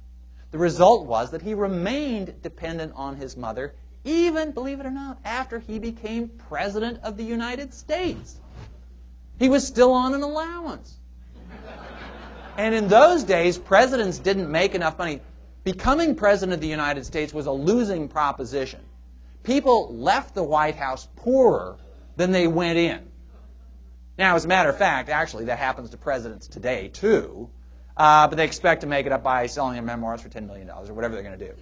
The result was that he remained dependent on his mother, even, believe it or not, after he became President of the United States. He was still on an allowance. And in those days, presidents didn't make enough money. Becoming President of the United States was a losing proposition. People left the White House poorer than they went in. Now, as a matter of fact, actually, that happens to presidents today, too. But they expect to make it up by selling their memoirs for $10 million or whatever they're going to do.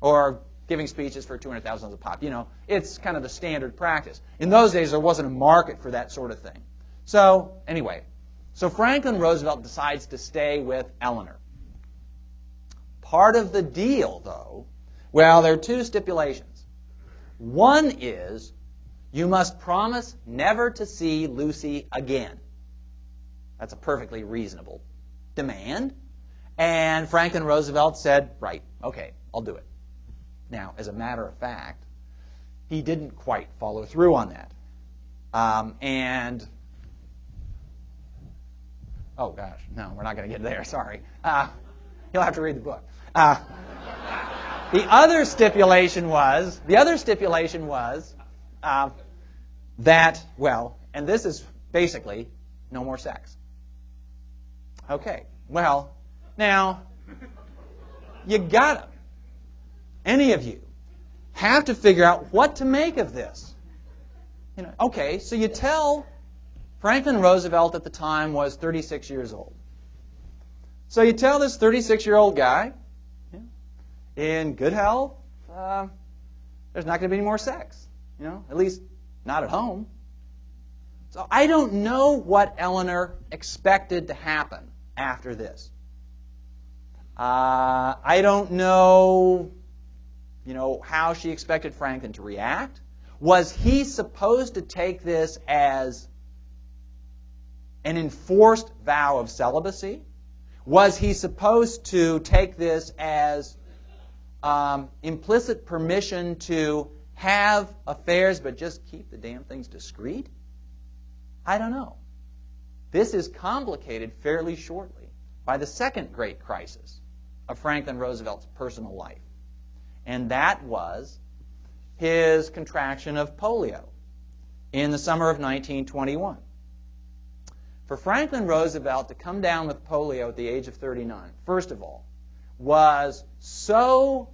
Or giving speeches for $200,000 a pop. You know, it's kind of the standard practice. In those days, there wasn't a market for that sort of thing. So, anyway, so Franklin Roosevelt decides to stay with Eleanor. Part of the deal, though, well, there are two stipulations. One is, you must promise never to see Lucy again. That's a perfectly reasonable demand. And Franklin Roosevelt said, right, okay, I'll do it. Now, as a matter of fact, he didn't quite follow through on that. Oh gosh, no, we're not going to get there, sorry. You'll have to read the book. The other stipulation was, that, well, and this is basically no more sex. Okay, well, now, you gotta, any of you, have to figure out what to make of this. You know, okay, so you tell Franklin Roosevelt at the time was 36 years old. So you tell this 36-year-old guy, in good health, there's not going to be any more sex, you know, at least not at home. So I don't know what Eleanor expected to happen after this. I don't know, you know, how she expected Franklin to react. Was he supposed to take this as an enforced vow of celibacy? Was he supposed to take this as implicit permission to have affairs, but just keep the damn things discreet? I don't know. This is complicated fairly shortly by the second great crisis of Franklin Roosevelt's personal life, and that was his contraction of polio in the summer of 1921. For Franklin Roosevelt to come down with polio at the age of 39, first of all, was so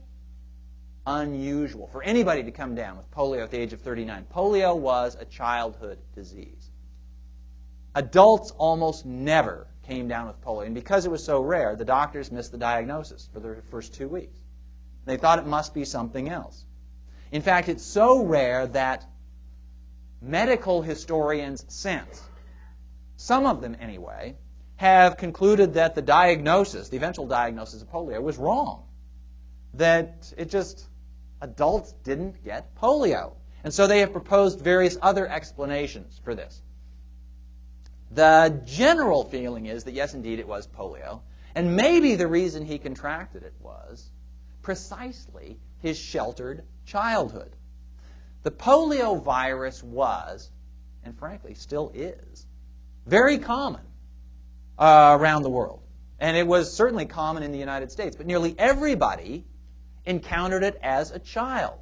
unusual for anybody to come down with polio at the age of 39. Polio was a childhood disease. Adults almost never came down with polio. And because it was so rare, the doctors missed the diagnosis for the first 2 weeks. They thought it must be something else. In fact, it's so rare that medical historians since, some of them anyway, have concluded that the diagnosis, the eventual diagnosis of polio, was wrong. That it just, adults didn't get polio. And so they have proposed various other explanations for this. The general feeling is that yes, indeed, it was polio. And maybe the reason he contracted it was precisely his sheltered childhood. The polio virus was, and frankly still is, very common around the world. And it was certainly common in the United States, but nearly everybody encountered it as a child.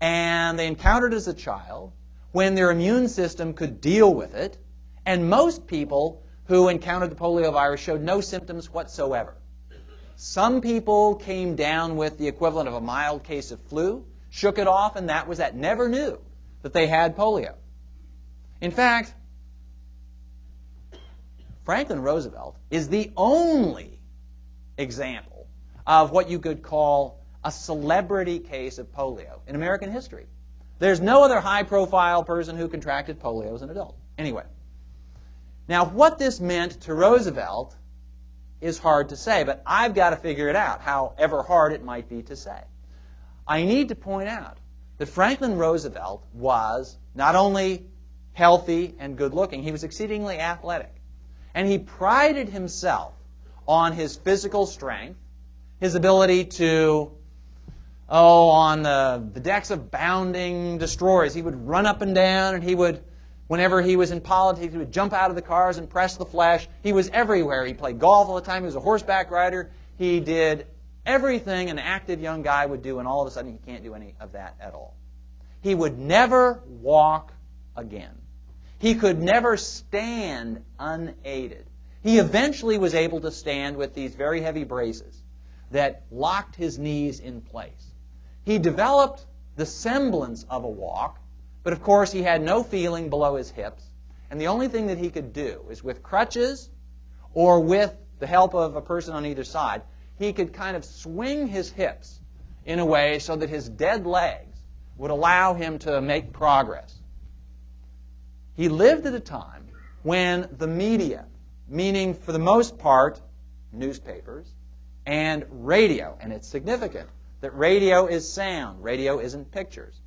And they encountered it as a child when their immune system could deal with it, and most people who encountered the poliovirus showed no symptoms whatsoever. Some people came down with the equivalent of a mild case of flu, shook it off, and that was that. Never knew that they had polio. In fact, Franklin Roosevelt is the only example of what you could call a celebrity case of polio in American history. There's no other high-profile person who contracted polio as an adult. Anyway, now what this meant to Roosevelt is hard to say, but I've got to figure it out, however hard it might be to say. I need to point out that Franklin Roosevelt was not only healthy and good-looking, he was exceedingly athletic. And he prided himself on his physical strength, his ability to, on the decks of bounding destroyers. He would run up and down, and he would, whenever he was in politics, he would jump out of the cars and press the flesh. He was everywhere. He played golf all the time. He was a horseback rider. He did everything an active young guy would do, and all of a sudden he can't do any of that at all. He would never walk again. He could never stand unaided. He eventually was able to stand with these very heavy braces that locked his knees in place. He developed the semblance of a walk, but of course he had no feeling below his hips, and the only thing that he could do is with crutches or with the help of a person on either side, he could kind of swing his hips in a way so that his dead legs would allow him to make progress. He lived at a time when the media, meaning for the most part newspapers and radio, and it's significant that radio is sound, radio isn't pictures.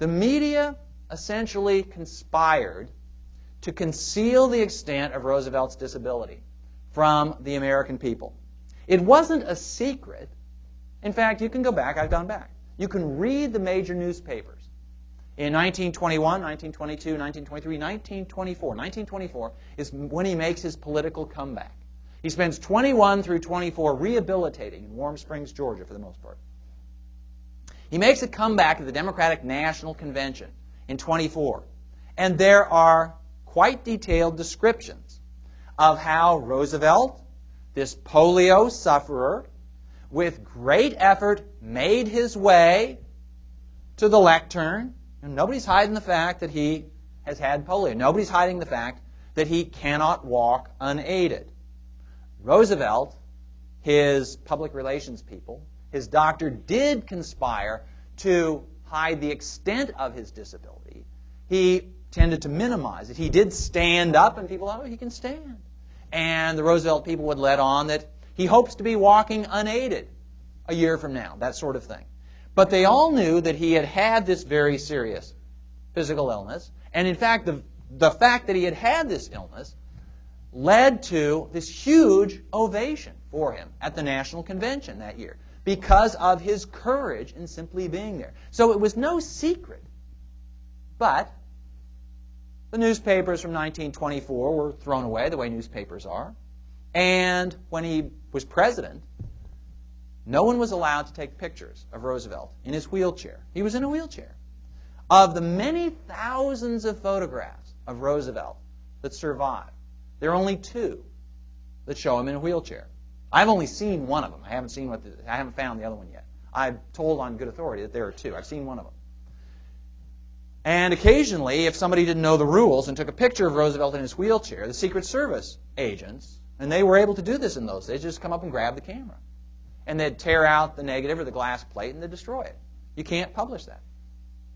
The media essentially conspired to conceal the extent of Roosevelt's disability from the American people. It wasn't a secret. In fact, you can go back, I've gone back. You can read the major newspapers. In 1921, 1922, 1923, 1924. 1924 is when he makes his political comeback. He spends 21 through 24 rehabilitating in Warm Springs, Georgia, for the most part. He makes a comeback at the Democratic National Convention in 24. And there are quite detailed descriptions of how Roosevelt, this polio sufferer, with great effort made his way to the lectern. And nobody's hiding the fact that he has had polio. Nobody's hiding the fact that he cannot walk unaided. Roosevelt, his public relations people, his doctor did conspire to hide the extent of his disability. He tended to minimize it. He did stand up, and people thought, oh, he can stand. And the Roosevelt people would let on that he hopes to be walking unaided a year from now, that sort of thing. But they all knew that he had had this very serious physical illness. And in fact, the fact that he had had this illness led to this huge ovation for him at the National Convention that year because of his courage in simply being there. So it was no secret. But the newspapers from 1924 were thrown away the way newspapers are. And when he was president, no one was allowed to take pictures of Roosevelt in his wheelchair. He was in a wheelchair. Of the many thousands of photographs of Roosevelt that survive. There are only two that show him in a wheelchair. I've only seen one of them. I haven't found the other one yet. I'm told on good authority that there are two. I've seen one of them. And occasionally, if somebody didn't know the rules and took a picture of Roosevelt in his wheelchair, the Secret Service agents, and they were able to do this in those days, just come up and grab the camera. And they'd tear out the negative or the glass plate and they'd destroy it. You can't publish that.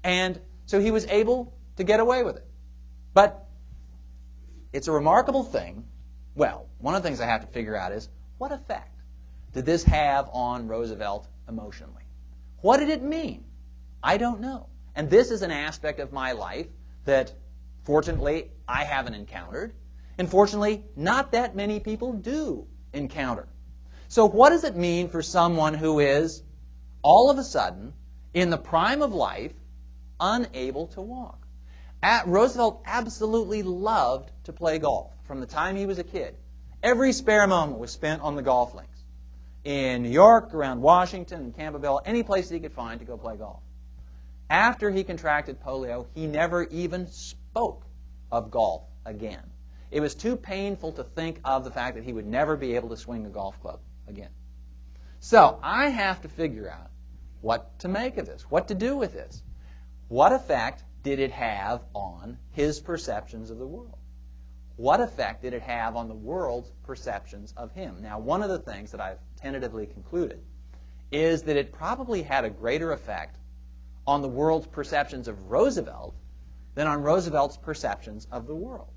And so he was able to get away with it. But it's a remarkable thing. Well, one of the things I have to figure out is, what effect did this have on Roosevelt emotionally? What did it mean? I don't know. And this is an aspect of my life that, fortunately, I haven't encountered. And fortunately, not that many people do encounter. So what does it mean for someone who is, all of a sudden, in the prime of life, unable to walk? Roosevelt absolutely loved to play golf from the time he was a kid. Every spare moment was spent on the golf links. In New York, around Washington, and Campbellville, any place he could find to go play golf. After he contracted polio, he never even spoke of golf again. It was too painful to think of the fact that he would never be able to swing a golf club again. So I have to figure out what to make of this, what to do with this. What effect did it have on his perceptions of the world? What effect did it have on the world's perceptions of him? Now, one of the things that I've tentatively concluded is that it probably had a greater effect on the world's perceptions of Roosevelt than on Roosevelt's perceptions of the world.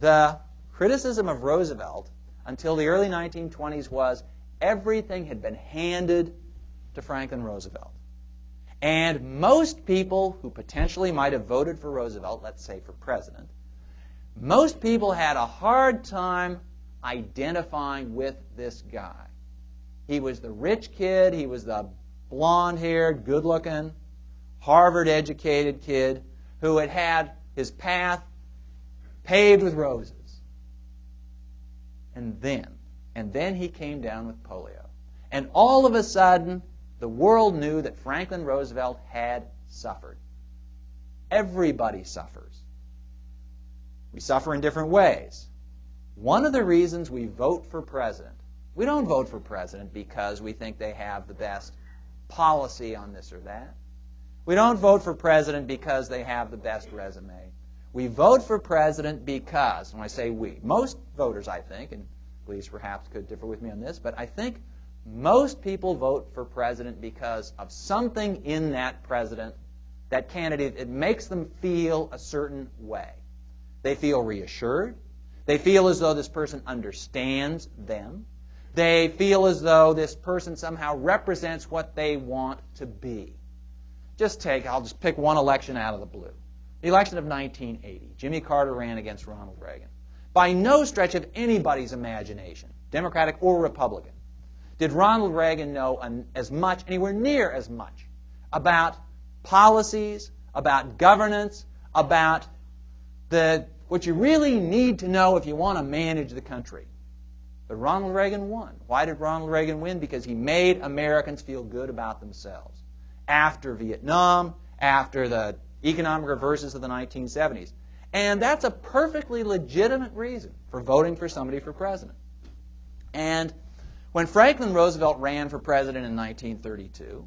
The criticism of Roosevelt until the early 1920s was everything had been handed to Franklin Roosevelt. And most people who potentially might have voted for Roosevelt, let's say for president, most people had a hard time identifying with this guy. He was the rich kid, he was the blonde-haired, good-looking, Harvard-educated kid who had had his path paved with roses. And then he came down with polio. And all of a sudden, the world knew that Franklin Roosevelt had suffered. Everybody suffers. We suffer in different ways. One of the reasons we vote for president, we don't vote for president because we think they have the best policy on this or that. We don't vote for president because they have the best resume. We vote for president because, when I say we, most voters, I think, and Gleaves perhaps could differ with me on this, but I think most people vote for president because of something in that president, that candidate, it makes them feel a certain way. They feel reassured. They feel as though this person understands them. They feel as though this person somehow represents what they want to be. I'll just pick one election out of the blue. The election of 1980. Jimmy Carter ran against Ronald Reagan. By no stretch of anybody's imagination, Democratic or Republican, did Ronald Reagan know as much, anywhere near as much, about policies, about governance, about what you really need to know if you want to manage the country. But Ronald Reagan won. Why did Ronald Reagan win? Because he made Americans feel good about themselves. After Vietnam, after the economic reverses of the 1970s. And that's a perfectly legitimate reason for voting for somebody for president. And when Franklin Roosevelt ran for president in 1932,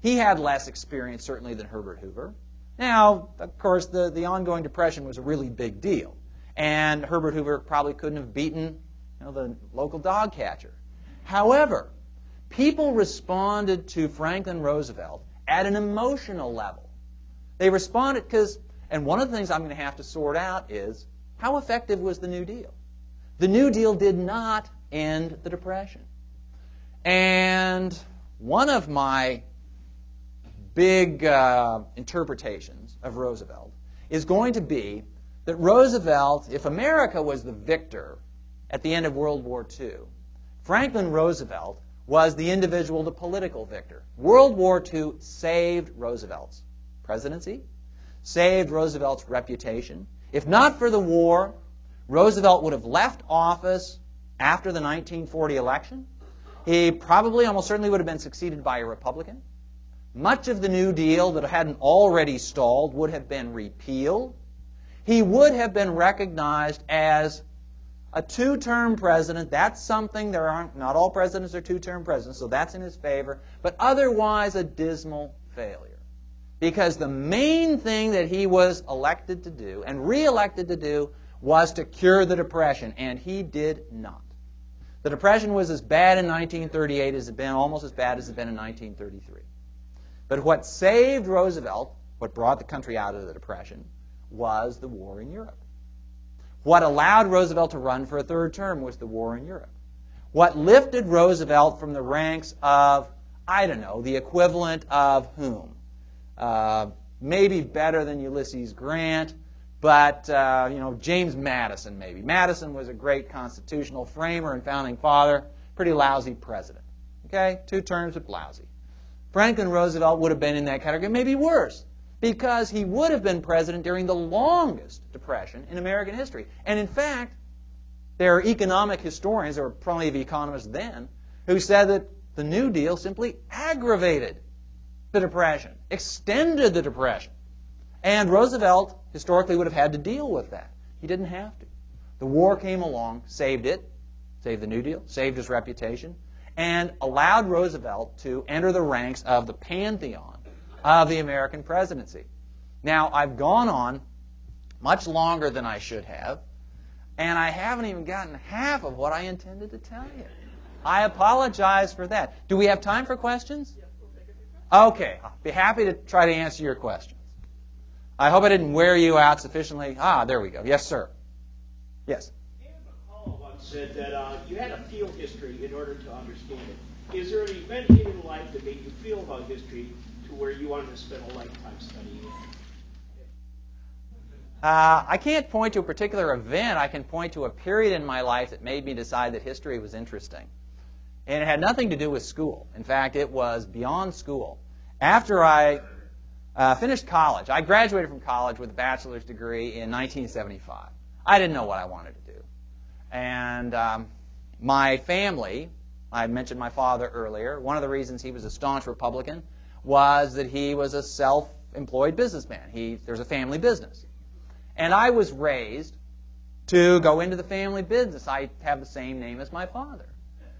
he had less experience, certainly, than Herbert Hoover. Now, of course, the ongoing Depression was a really big deal. And Herbert Hoover probably couldn't have beaten the local dog catcher. However, people responded to Franklin Roosevelt at an emotional level. They responded because, and one of the things I'm going to have to sort out is, how effective was the New Deal? The New Deal did not end the Depression. And one of my big interpretations of Roosevelt is going to be that Roosevelt, if America was the victor at the end of World War II, Franklin Roosevelt was the individual, the political victor. World War II saved Roosevelt's presidency, saved Roosevelt's reputation. If not for the war, Roosevelt would have left office after the 1940 election. He probably, almost certainly, would have been succeeded by a Republican. Much of the New Deal that hadn't already stalled would have been repealed. he would have been recognized as a two-term president. That's something. There aren't, not all presidents are two-term presidents, so that's in his favor. But otherwise, a dismal failure. Because the main thing that he was elected to do and re-elected to do was to cure the Depression, and he did not. The Depression was as bad in 1938 as it had been, almost as bad as it had been in 1933. But what saved Roosevelt, what brought the country out of the Depression, was the war in Europe. What allowed Roosevelt to run for a third term was the war in Europe. What lifted Roosevelt from the ranks of, I don't know, the equivalent of whom? Maybe better than Ulysses Grant, but you know, James Madison maybe. Madison was a great constitutional framer and founding father, pretty lousy president. Okay, two terms but lousy. Franklin Roosevelt would have been in that category, maybe worse, because he would have been president during the longest Depression in American history. And in fact, there are economic historians, there were plenty of economists then, who said that the New Deal simply aggravated the Depression, extended the Depression. And Roosevelt historically would have had to deal with that. He didn't have to. The war came along, saved it, saved the New Deal, saved his reputation, and allowed Roosevelt to enter the ranks of the pantheon of the American presidency. Now, I've gone on much longer than I should have, and I haven't even gotten half of what I intended to tell you. I apologize for that. Do we have time for questions? Yes, we'll take a few questions. Okay, I'll be happy to try to answer your questions. I hope I didn't wear you out sufficiently. Ah, there we go. Yes, sir. Yes. Said that you had a feel history in order to understand it. Is there an event in your life that made you feel about history to where you wanted to spend a lifetime studying it? I can't point to a particular event. I can point to a period in my life that made me decide that history was interesting. And it had nothing to do with school. In fact, it was beyond school. After I finished college, I graduated from college with a bachelor's degree in 1975. I didn't know what I wanted to do. And my family, I mentioned my father earlier, one of the reasons he was a staunch Republican was that he was a self-employed businessman. There's a family business. And I was raised to go into the family business. I have the same name as my father,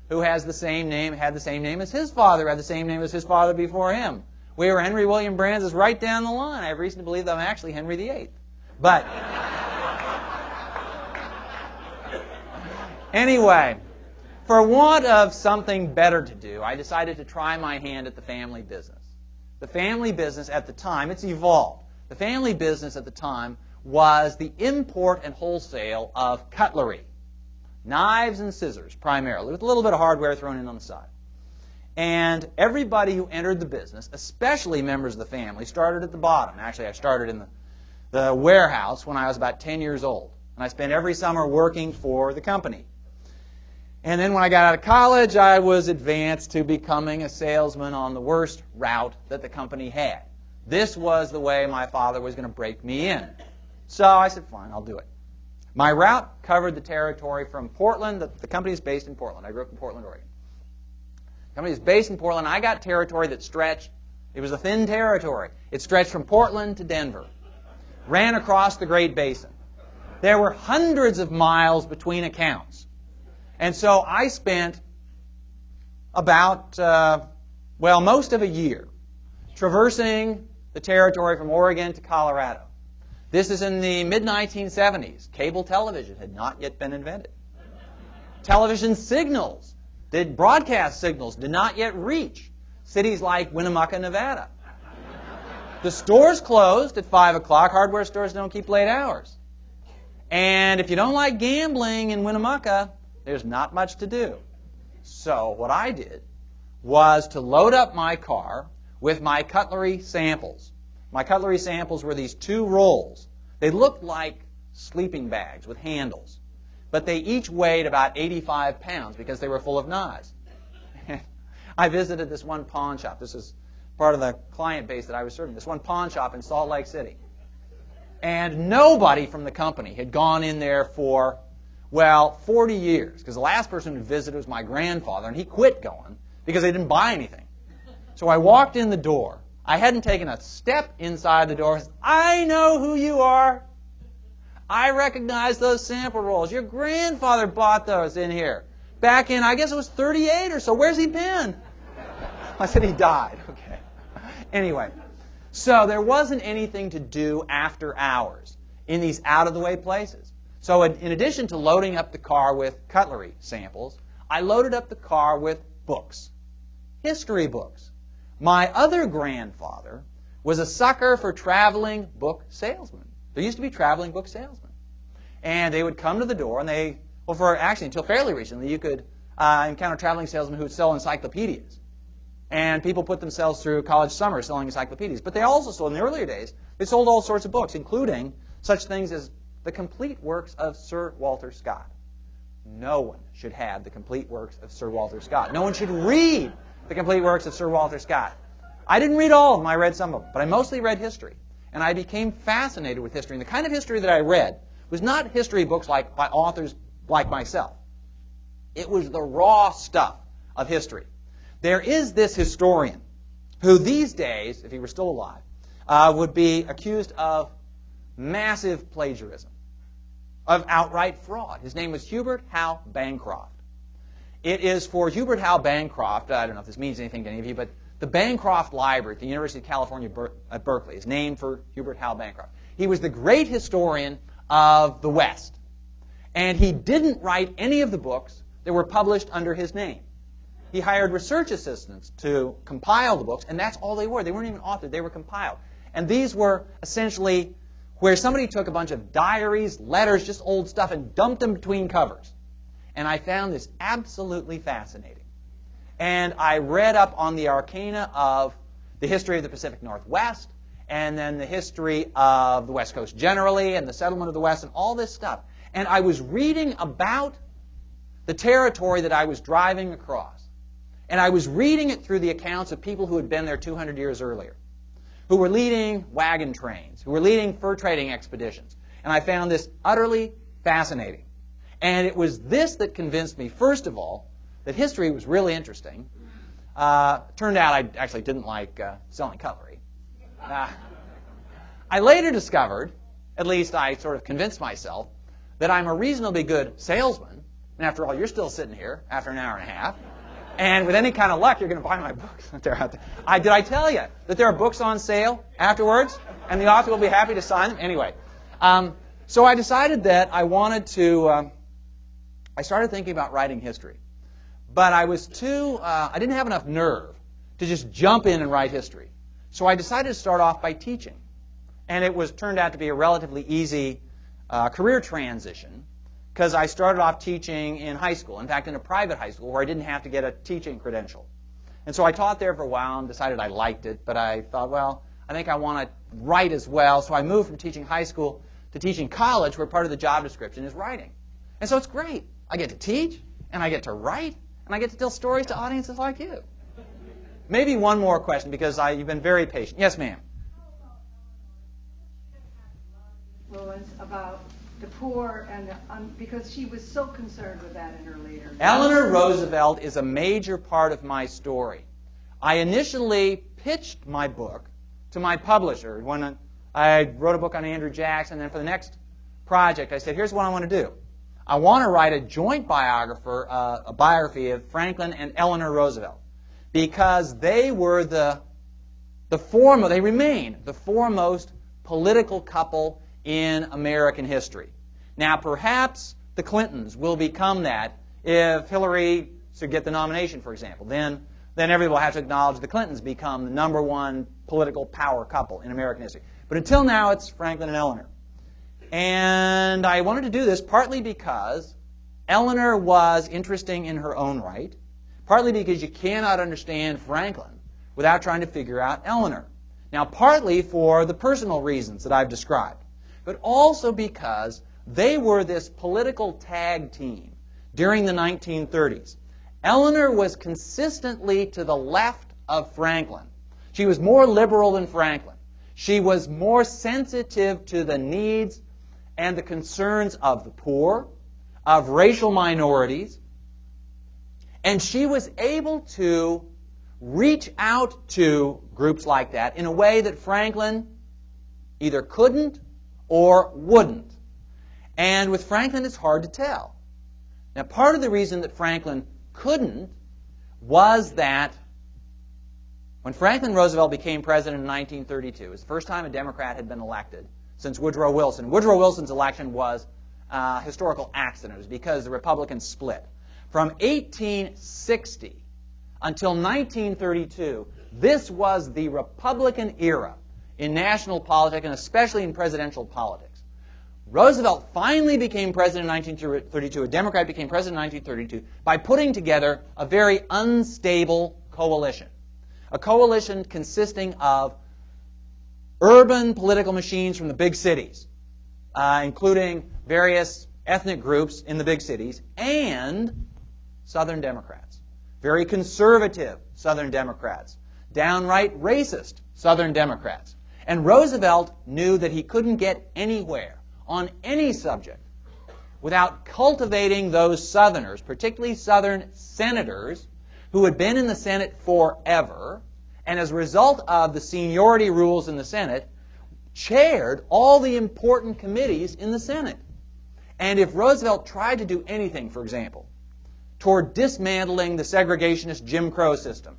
who has the same name, had the same name as his father, had the same name as his father before him. We were Henry William Brands right down the line. I have reason to believe that I'm actually Henry VIII. But... Anyway, for want of something better to do, I decided to try my hand at the family business. The family business at the time, it's evolved. The family business at the time was the import and wholesale of cutlery, knives and scissors primarily, with a little bit of hardware thrown in on the side. And everybody who entered the business, especially members of the family, started at the bottom. Actually, I started in the warehouse when I was about 10 years old, and I spent every summer working for the company. And then when I got out of college, I was advanced to becoming a salesman on the worst route that the company had. This was the way my father was going to break me in. So I said, fine, I'll do it. My route covered the territory from Portland. The company is based in Portland. I grew up in Portland, Oregon. The company is based in Portland. I got territory that stretched. It was a thin territory. It stretched from Portland to Denver, ran across the Great Basin. There were hundreds of miles between accounts. And so I spent about, well, most of a year traversing the territory from Oregon to Colorado. This is in the mid-1970s. Cable television had not yet been invented. Television signals, broadcast signals, did not yet reach cities like Winnemucca, Nevada. The stores closed at 5 o'clock. Hardware stores don't keep late hours. And if you don't like gambling in Winnemucca, there's not much to do. So what I did was to load up my car with my cutlery samples. My cutlery samples were these two rolls. They looked like sleeping bags with handles, but they each weighed about 85 pounds because they were full of knives. I visited this one pawn shop. This is part of the client base that I was serving. This one pawn shop in Salt Lake City. And nobody from the company had gone in there for, well, 40 years, because the last person who visited was my grandfather, and he quit going because they didn't buy anything. So I walked in the door. I hadn't taken a step inside the door. I said, I know who you are. I recognize those sample rolls. Your grandfather bought those in here. Back in, I guess it was 38 or so. Where's he been? I said he died. Okay. Anyway, so there wasn't anything to do after hours in these out-of-the-way places. So in addition to loading up the car with cutlery samples, I loaded up the car with books, history books. My other grandfather was a sucker for traveling book salesmen. There used to be traveling book salesmen. And they would come to the door and they, well, for actually until fairly recently, you could encounter traveling salesmen who would sell encyclopedias. And people put themselves through college summer selling encyclopedias. But they also sold, in the earlier days, they sold all sorts of books, including such things as The Complete Works of Sir Walter Scott. No one should have The Complete Works of Sir Walter Scott. No one should read The Complete Works of Sir Walter Scott. I didn't read all of them. I read some of them. But I mostly read history. And I became fascinated with history. And the kind of history that I read was not history books like by authors like myself. It was the raw stuff of history. There is this historian who these days, if he were still alive, would be accused of massive plagiarism, of outright fraud. His name was Hubert Howe Bancroft. It is for Hubert Howe Bancroft, I don't know if this means anything to any of you, but the Bancroft Library at the University of California at Berkeley is named for Hubert Howe Bancroft. He was the great historian of the West, and he didn't write any of the books that were published under his name. He hired research assistants to compile the books, and that's all they were. They weren't even authored. They were compiled. And these were essentially where somebody took a bunch of diaries, letters, just old stuff, and dumped them between covers. And I found this absolutely fascinating. And I read up on the arcana of the history of the Pacific Northwest, and then the history of the West Coast generally, and the settlement of the West, and all this stuff. And I was reading about the territory that I was driving across. And I was reading it through the accounts of people who had been there 200 years earlier, who were leading wagon trains, who were leading fur trading expeditions. And I found this utterly fascinating. And it was this that convinced me, first of all, that history was really interesting. Turned out I actually didn't like selling cutlery. I later discovered, at least I sort of convinced myself, that I'm a reasonably good salesman. And after all, you're still sitting here after an hour and a half. And with any kind of luck, you're going to buy my books. They're out there. Did I tell you that there are books on sale afterwards? And the author will be happy to sign them? Anyway, so I decided that I wanted to, I started thinking about writing history. But I was too, I didn't have enough nerve to just jump in and write history. So I decided to start off by teaching. And it was turned out to be a relatively easy career transition, because I started off teaching in high school, in fact, in a private high school where I didn't have to get a teaching credential. And so I taught there for a while and decided I liked it, but I thought, well, I think I want to write as well. So I moved from teaching high school to teaching college, where part of the job description is writing. And so it's great. I get to teach, and I get to write, and I get to tell stories to audiences like you. Maybe one more question, because you've been very patient. Yes, ma'am. Influence about the poor, and because she was so concerned with that in her later years. Eleanor Roosevelt is a major part of my story. I initially pitched my book to my publisher when I wrote a book on Andrew Jackson, and then for the next project I said, here's what I want to do. I want to write a joint biography of Franklin and Eleanor Roosevelt, because they were they remain the foremost political couple in American history. Now, perhaps the Clintons will become that if Hillary should get the nomination, for example. Then everybody will have to acknowledge the Clintons become the #1 political power couple in American history. But until now, it's Franklin and Eleanor. And I wanted to do this partly because Eleanor was interesting in her own right, partly because you cannot understand Franklin without trying to figure out Eleanor. Now, partly for the personal reasons that I've described, but also because they were this political tag team during the 1930s. Eleanor was consistently to the left of Franklin. She was more liberal than Franklin. She was more sensitive to the needs and the concerns of the poor, of racial minorities, and she was able to reach out to groups like that in a way that Franklin either couldn't or wouldn't. And with Franklin, it's hard to tell. Now, part of the reason that Franklin couldn't was that when Franklin Roosevelt became president in 1932, it was the first time a Democrat had been elected since Woodrow Wilson. Woodrow Wilson's election was a historical accident. It was because the Republicans split. From 1860 until 1932, this was the Republican era in national politics and especially in presidential politics. Roosevelt finally became president in 1932, a Democrat became president in 1932, by putting together a very unstable coalition. A coalition consisting of urban political machines from the big cities, including various ethnic groups in the big cities, and Southern Democrats. Very conservative Southern Democrats. Downright racist Southern Democrats. And Roosevelt knew that he couldn't get anywhere on any subject without cultivating those Southerners, particularly Southern senators who had been in the Senate forever, and as a result of the seniority rules in the Senate, chaired all the important committees in the Senate. And if Roosevelt tried to do anything, for example, toward dismantling the segregationist Jim Crow system,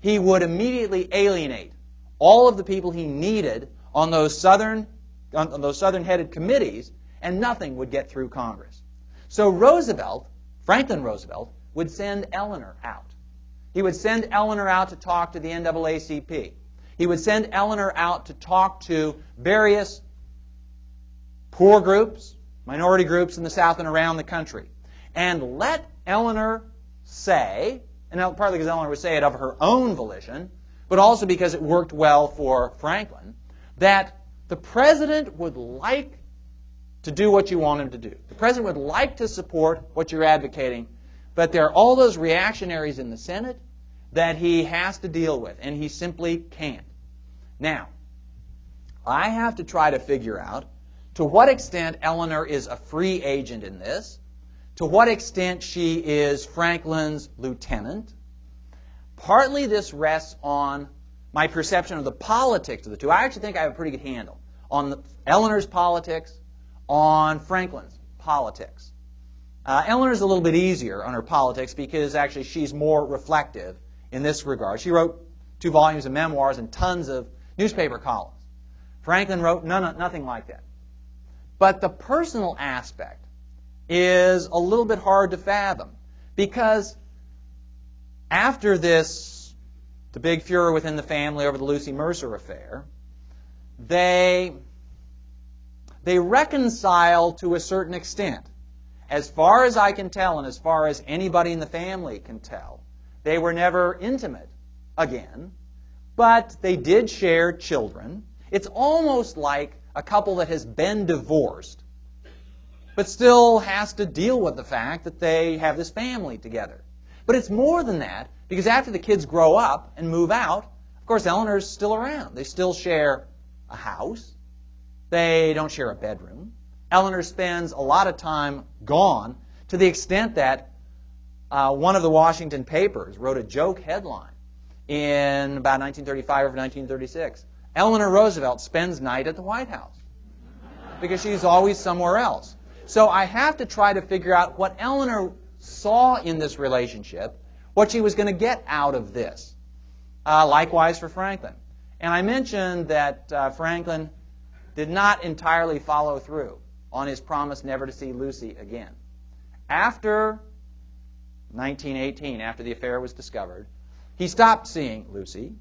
he would immediately alienate all of the people he needed on those Southern-headed committees, and nothing would get through Congress. So Roosevelt, Franklin Roosevelt, would send Eleanor out. He would send Eleanor out to talk to the NAACP. He would send Eleanor out to talk to various poor groups, minority groups in the South and around the country. And let Eleanor say, and partly because Eleanor would say it of her own volition, but also because it worked well for Franklin, that the president would like to do what you want him to do. The president would like to support what you're advocating, but there are all those reactionaries in the Senate that he has to deal with, and he simply can't. Now, I have to try to figure out to what extent Eleanor is a free agent in this, to what extent she is Franklin's lieutenant. Partly this rests on my perception of the politics of the two. I actually think I have a pretty good handle on Eleanor's politics, on Franklin's politics. Eleanor's a little bit easier on her politics because actually she's more reflective in this regard. She wrote 2 volumes of memoirs and tons of newspaper columns. Franklin wrote nothing like that. But the personal aspect is a little bit hard to fathom because after this, the big furor within the family over the Lucy Mercer affair, they reconcile to a certain extent. As far as I can tell, and as far as anybody in the family can tell, they were never intimate again, but they did share children. It's almost like a couple that has been divorced, but still has to deal with the fact that they have this family together. But it's more than that, because after the kids grow up and move out, of course, Eleanor's still around. They still share a house. They don't share a bedroom. Eleanor spends a lot of time gone to the extent that one of the Washington papers wrote a joke headline in about 1935 or 1936. Eleanor Roosevelt spends night at the White House because she's always somewhere else. So I have to try to figure out what Eleanor saw in this relationship, what she was going to get out of this. Likewise for Franklin. And I mentioned that Franklin did not entirely follow through on his promise never to see Lucy again. After 1918, after the affair was discovered, he stopped seeing Lucy.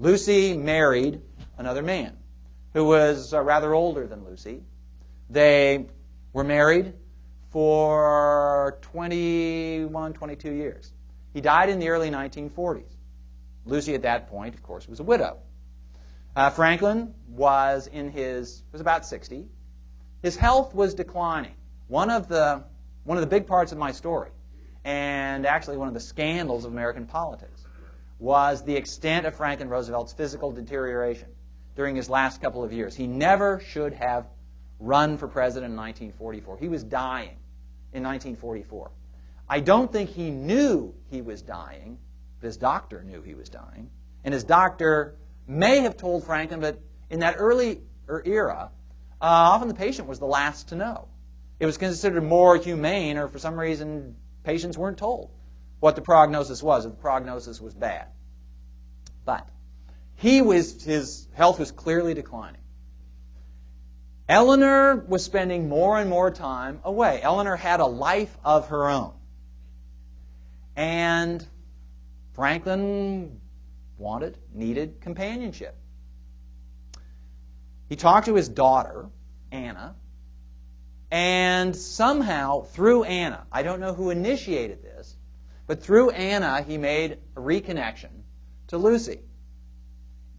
Lucy married another man who was rather older than Lucy. They were married for 21, 22 years. He died in the early 1940s. Lucy at that point, of course, was a widow. Franklin was about 60. His health was declining. One of the big parts of my story, and actually one of the scandals of American politics, was the extent of Franklin Roosevelt's physical deterioration during his last couple of years. He never should have run for president in 1944. He was dying in 1944. I don't think he knew he was dying, but his doctor knew he was dying, and his doctor may have told Franklin, but in that early era, often the patient was the last to know. It was considered more humane, or for some reason patients weren't told what the prognosis was, if the prognosis was bad. But his health was clearly declining. Eleanor was spending more and more time away. Eleanor had a life of her own. And Franklin needed companionship. He talked to his daughter, Anna, and somehow through Anna, I don't know who initiated this, but through Anna he made a reconnection to Lucy.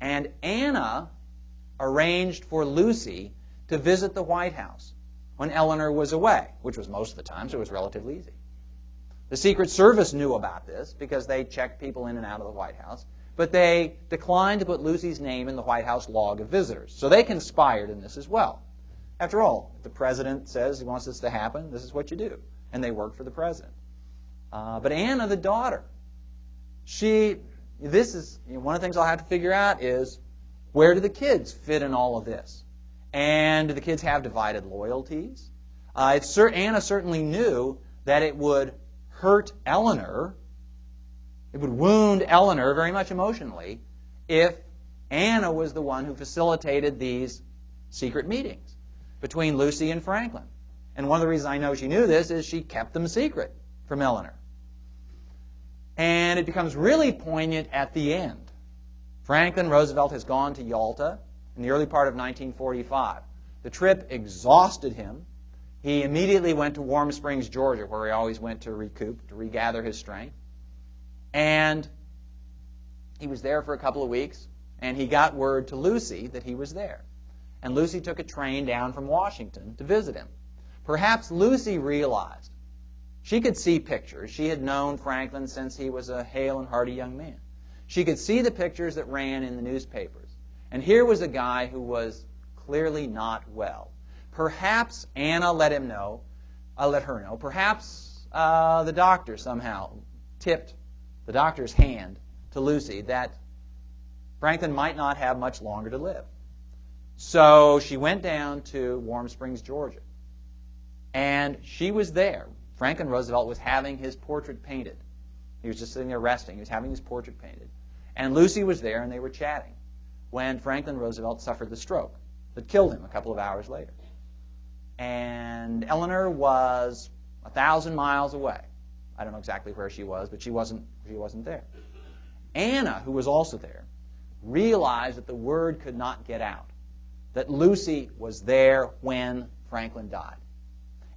And Anna arranged for Lucy to visit the White House when Eleanor was away, which was most of the time, so it was relatively easy. The Secret Service knew about this because they checked people in and out of the White House, but they declined to put Lucy's name in the White House log of visitors. So they conspired in this as well. After all, if the president says he wants this to happen, this is what you do. And they work for the president. But Anna, the daughter, this is, one of the things I'll have to figure out is, where do the kids fit in all of this? And do the kids have divided loyalties? Anna certainly knew that it would hurt Eleanor, it would wound Eleanor very much emotionally if Anna was the one who facilitated these secret meetings between Lucy and Franklin. And one of the reasons I know she knew this is she kept them secret from Eleanor. And it becomes really poignant at the end. Franklin Roosevelt has gone to Yalta in the early part of 1945. The trip exhausted him. He immediately went to Warm Springs, Georgia, where he always went to recoup, to regather his strength. And he was there for a couple of weeks, and he got word to Lucy that he was there. And Lucy took a train down from Washington to visit him. Perhaps Lucy realized she could see pictures. She had known Franklin since he was a hale and hearty young man. She could see the pictures that ran in the newspapers. And here was a guy who was clearly not well. Perhaps Anna let her know. Perhaps the doctor somehow tipped the doctor's hand to Lucy that Franklin might not have much longer to live. So she went down to Warm Springs, Georgia. And she was there. Franklin Roosevelt was having his portrait painted. He was just sitting there resting. He was having his portrait painted. And Lucy was there, and they were chatting when Franklin Roosevelt suffered the stroke that killed him a couple of hours later. And Eleanor was 1,000 miles away. I don't know exactly where she was, but she wasn't there. Anna, who was also there, realized that the word could not get out, that Lucy was there when Franklin died.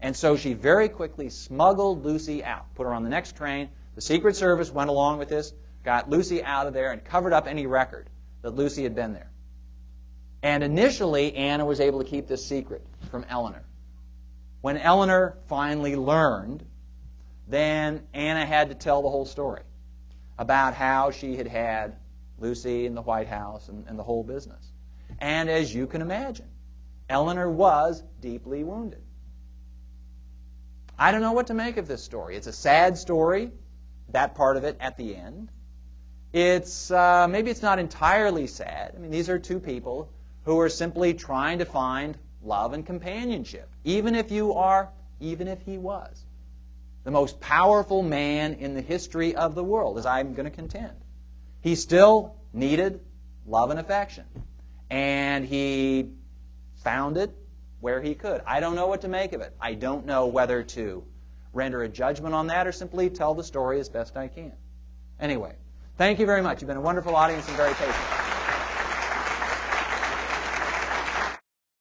And so she very quickly smuggled Lucy out, put her on the next train. The Secret Service went along with this, got Lucy out of there, and covered up any record that Lucy had been there. And initially, Anna was able to keep this secret from Eleanor. When Eleanor finally learned, then Anna had to tell the whole story about how she had had Lucy in the White House and the whole business. And as you can imagine, Eleanor was deeply wounded. I don't know what to make of this story. It's a sad story, that part of it at the end. It's maybe it's not entirely sad. I mean, these are two people who are simply trying to find love and companionship, even if he was the most powerful man in the history of the world, as I'm going to contend. He still needed love and affection, and he found it where he could. I don't know what to make of it. I don't know whether to render a judgment on that or simply tell the story as best I can. Anyway, thank you very much. You've been a wonderful audience and very patient.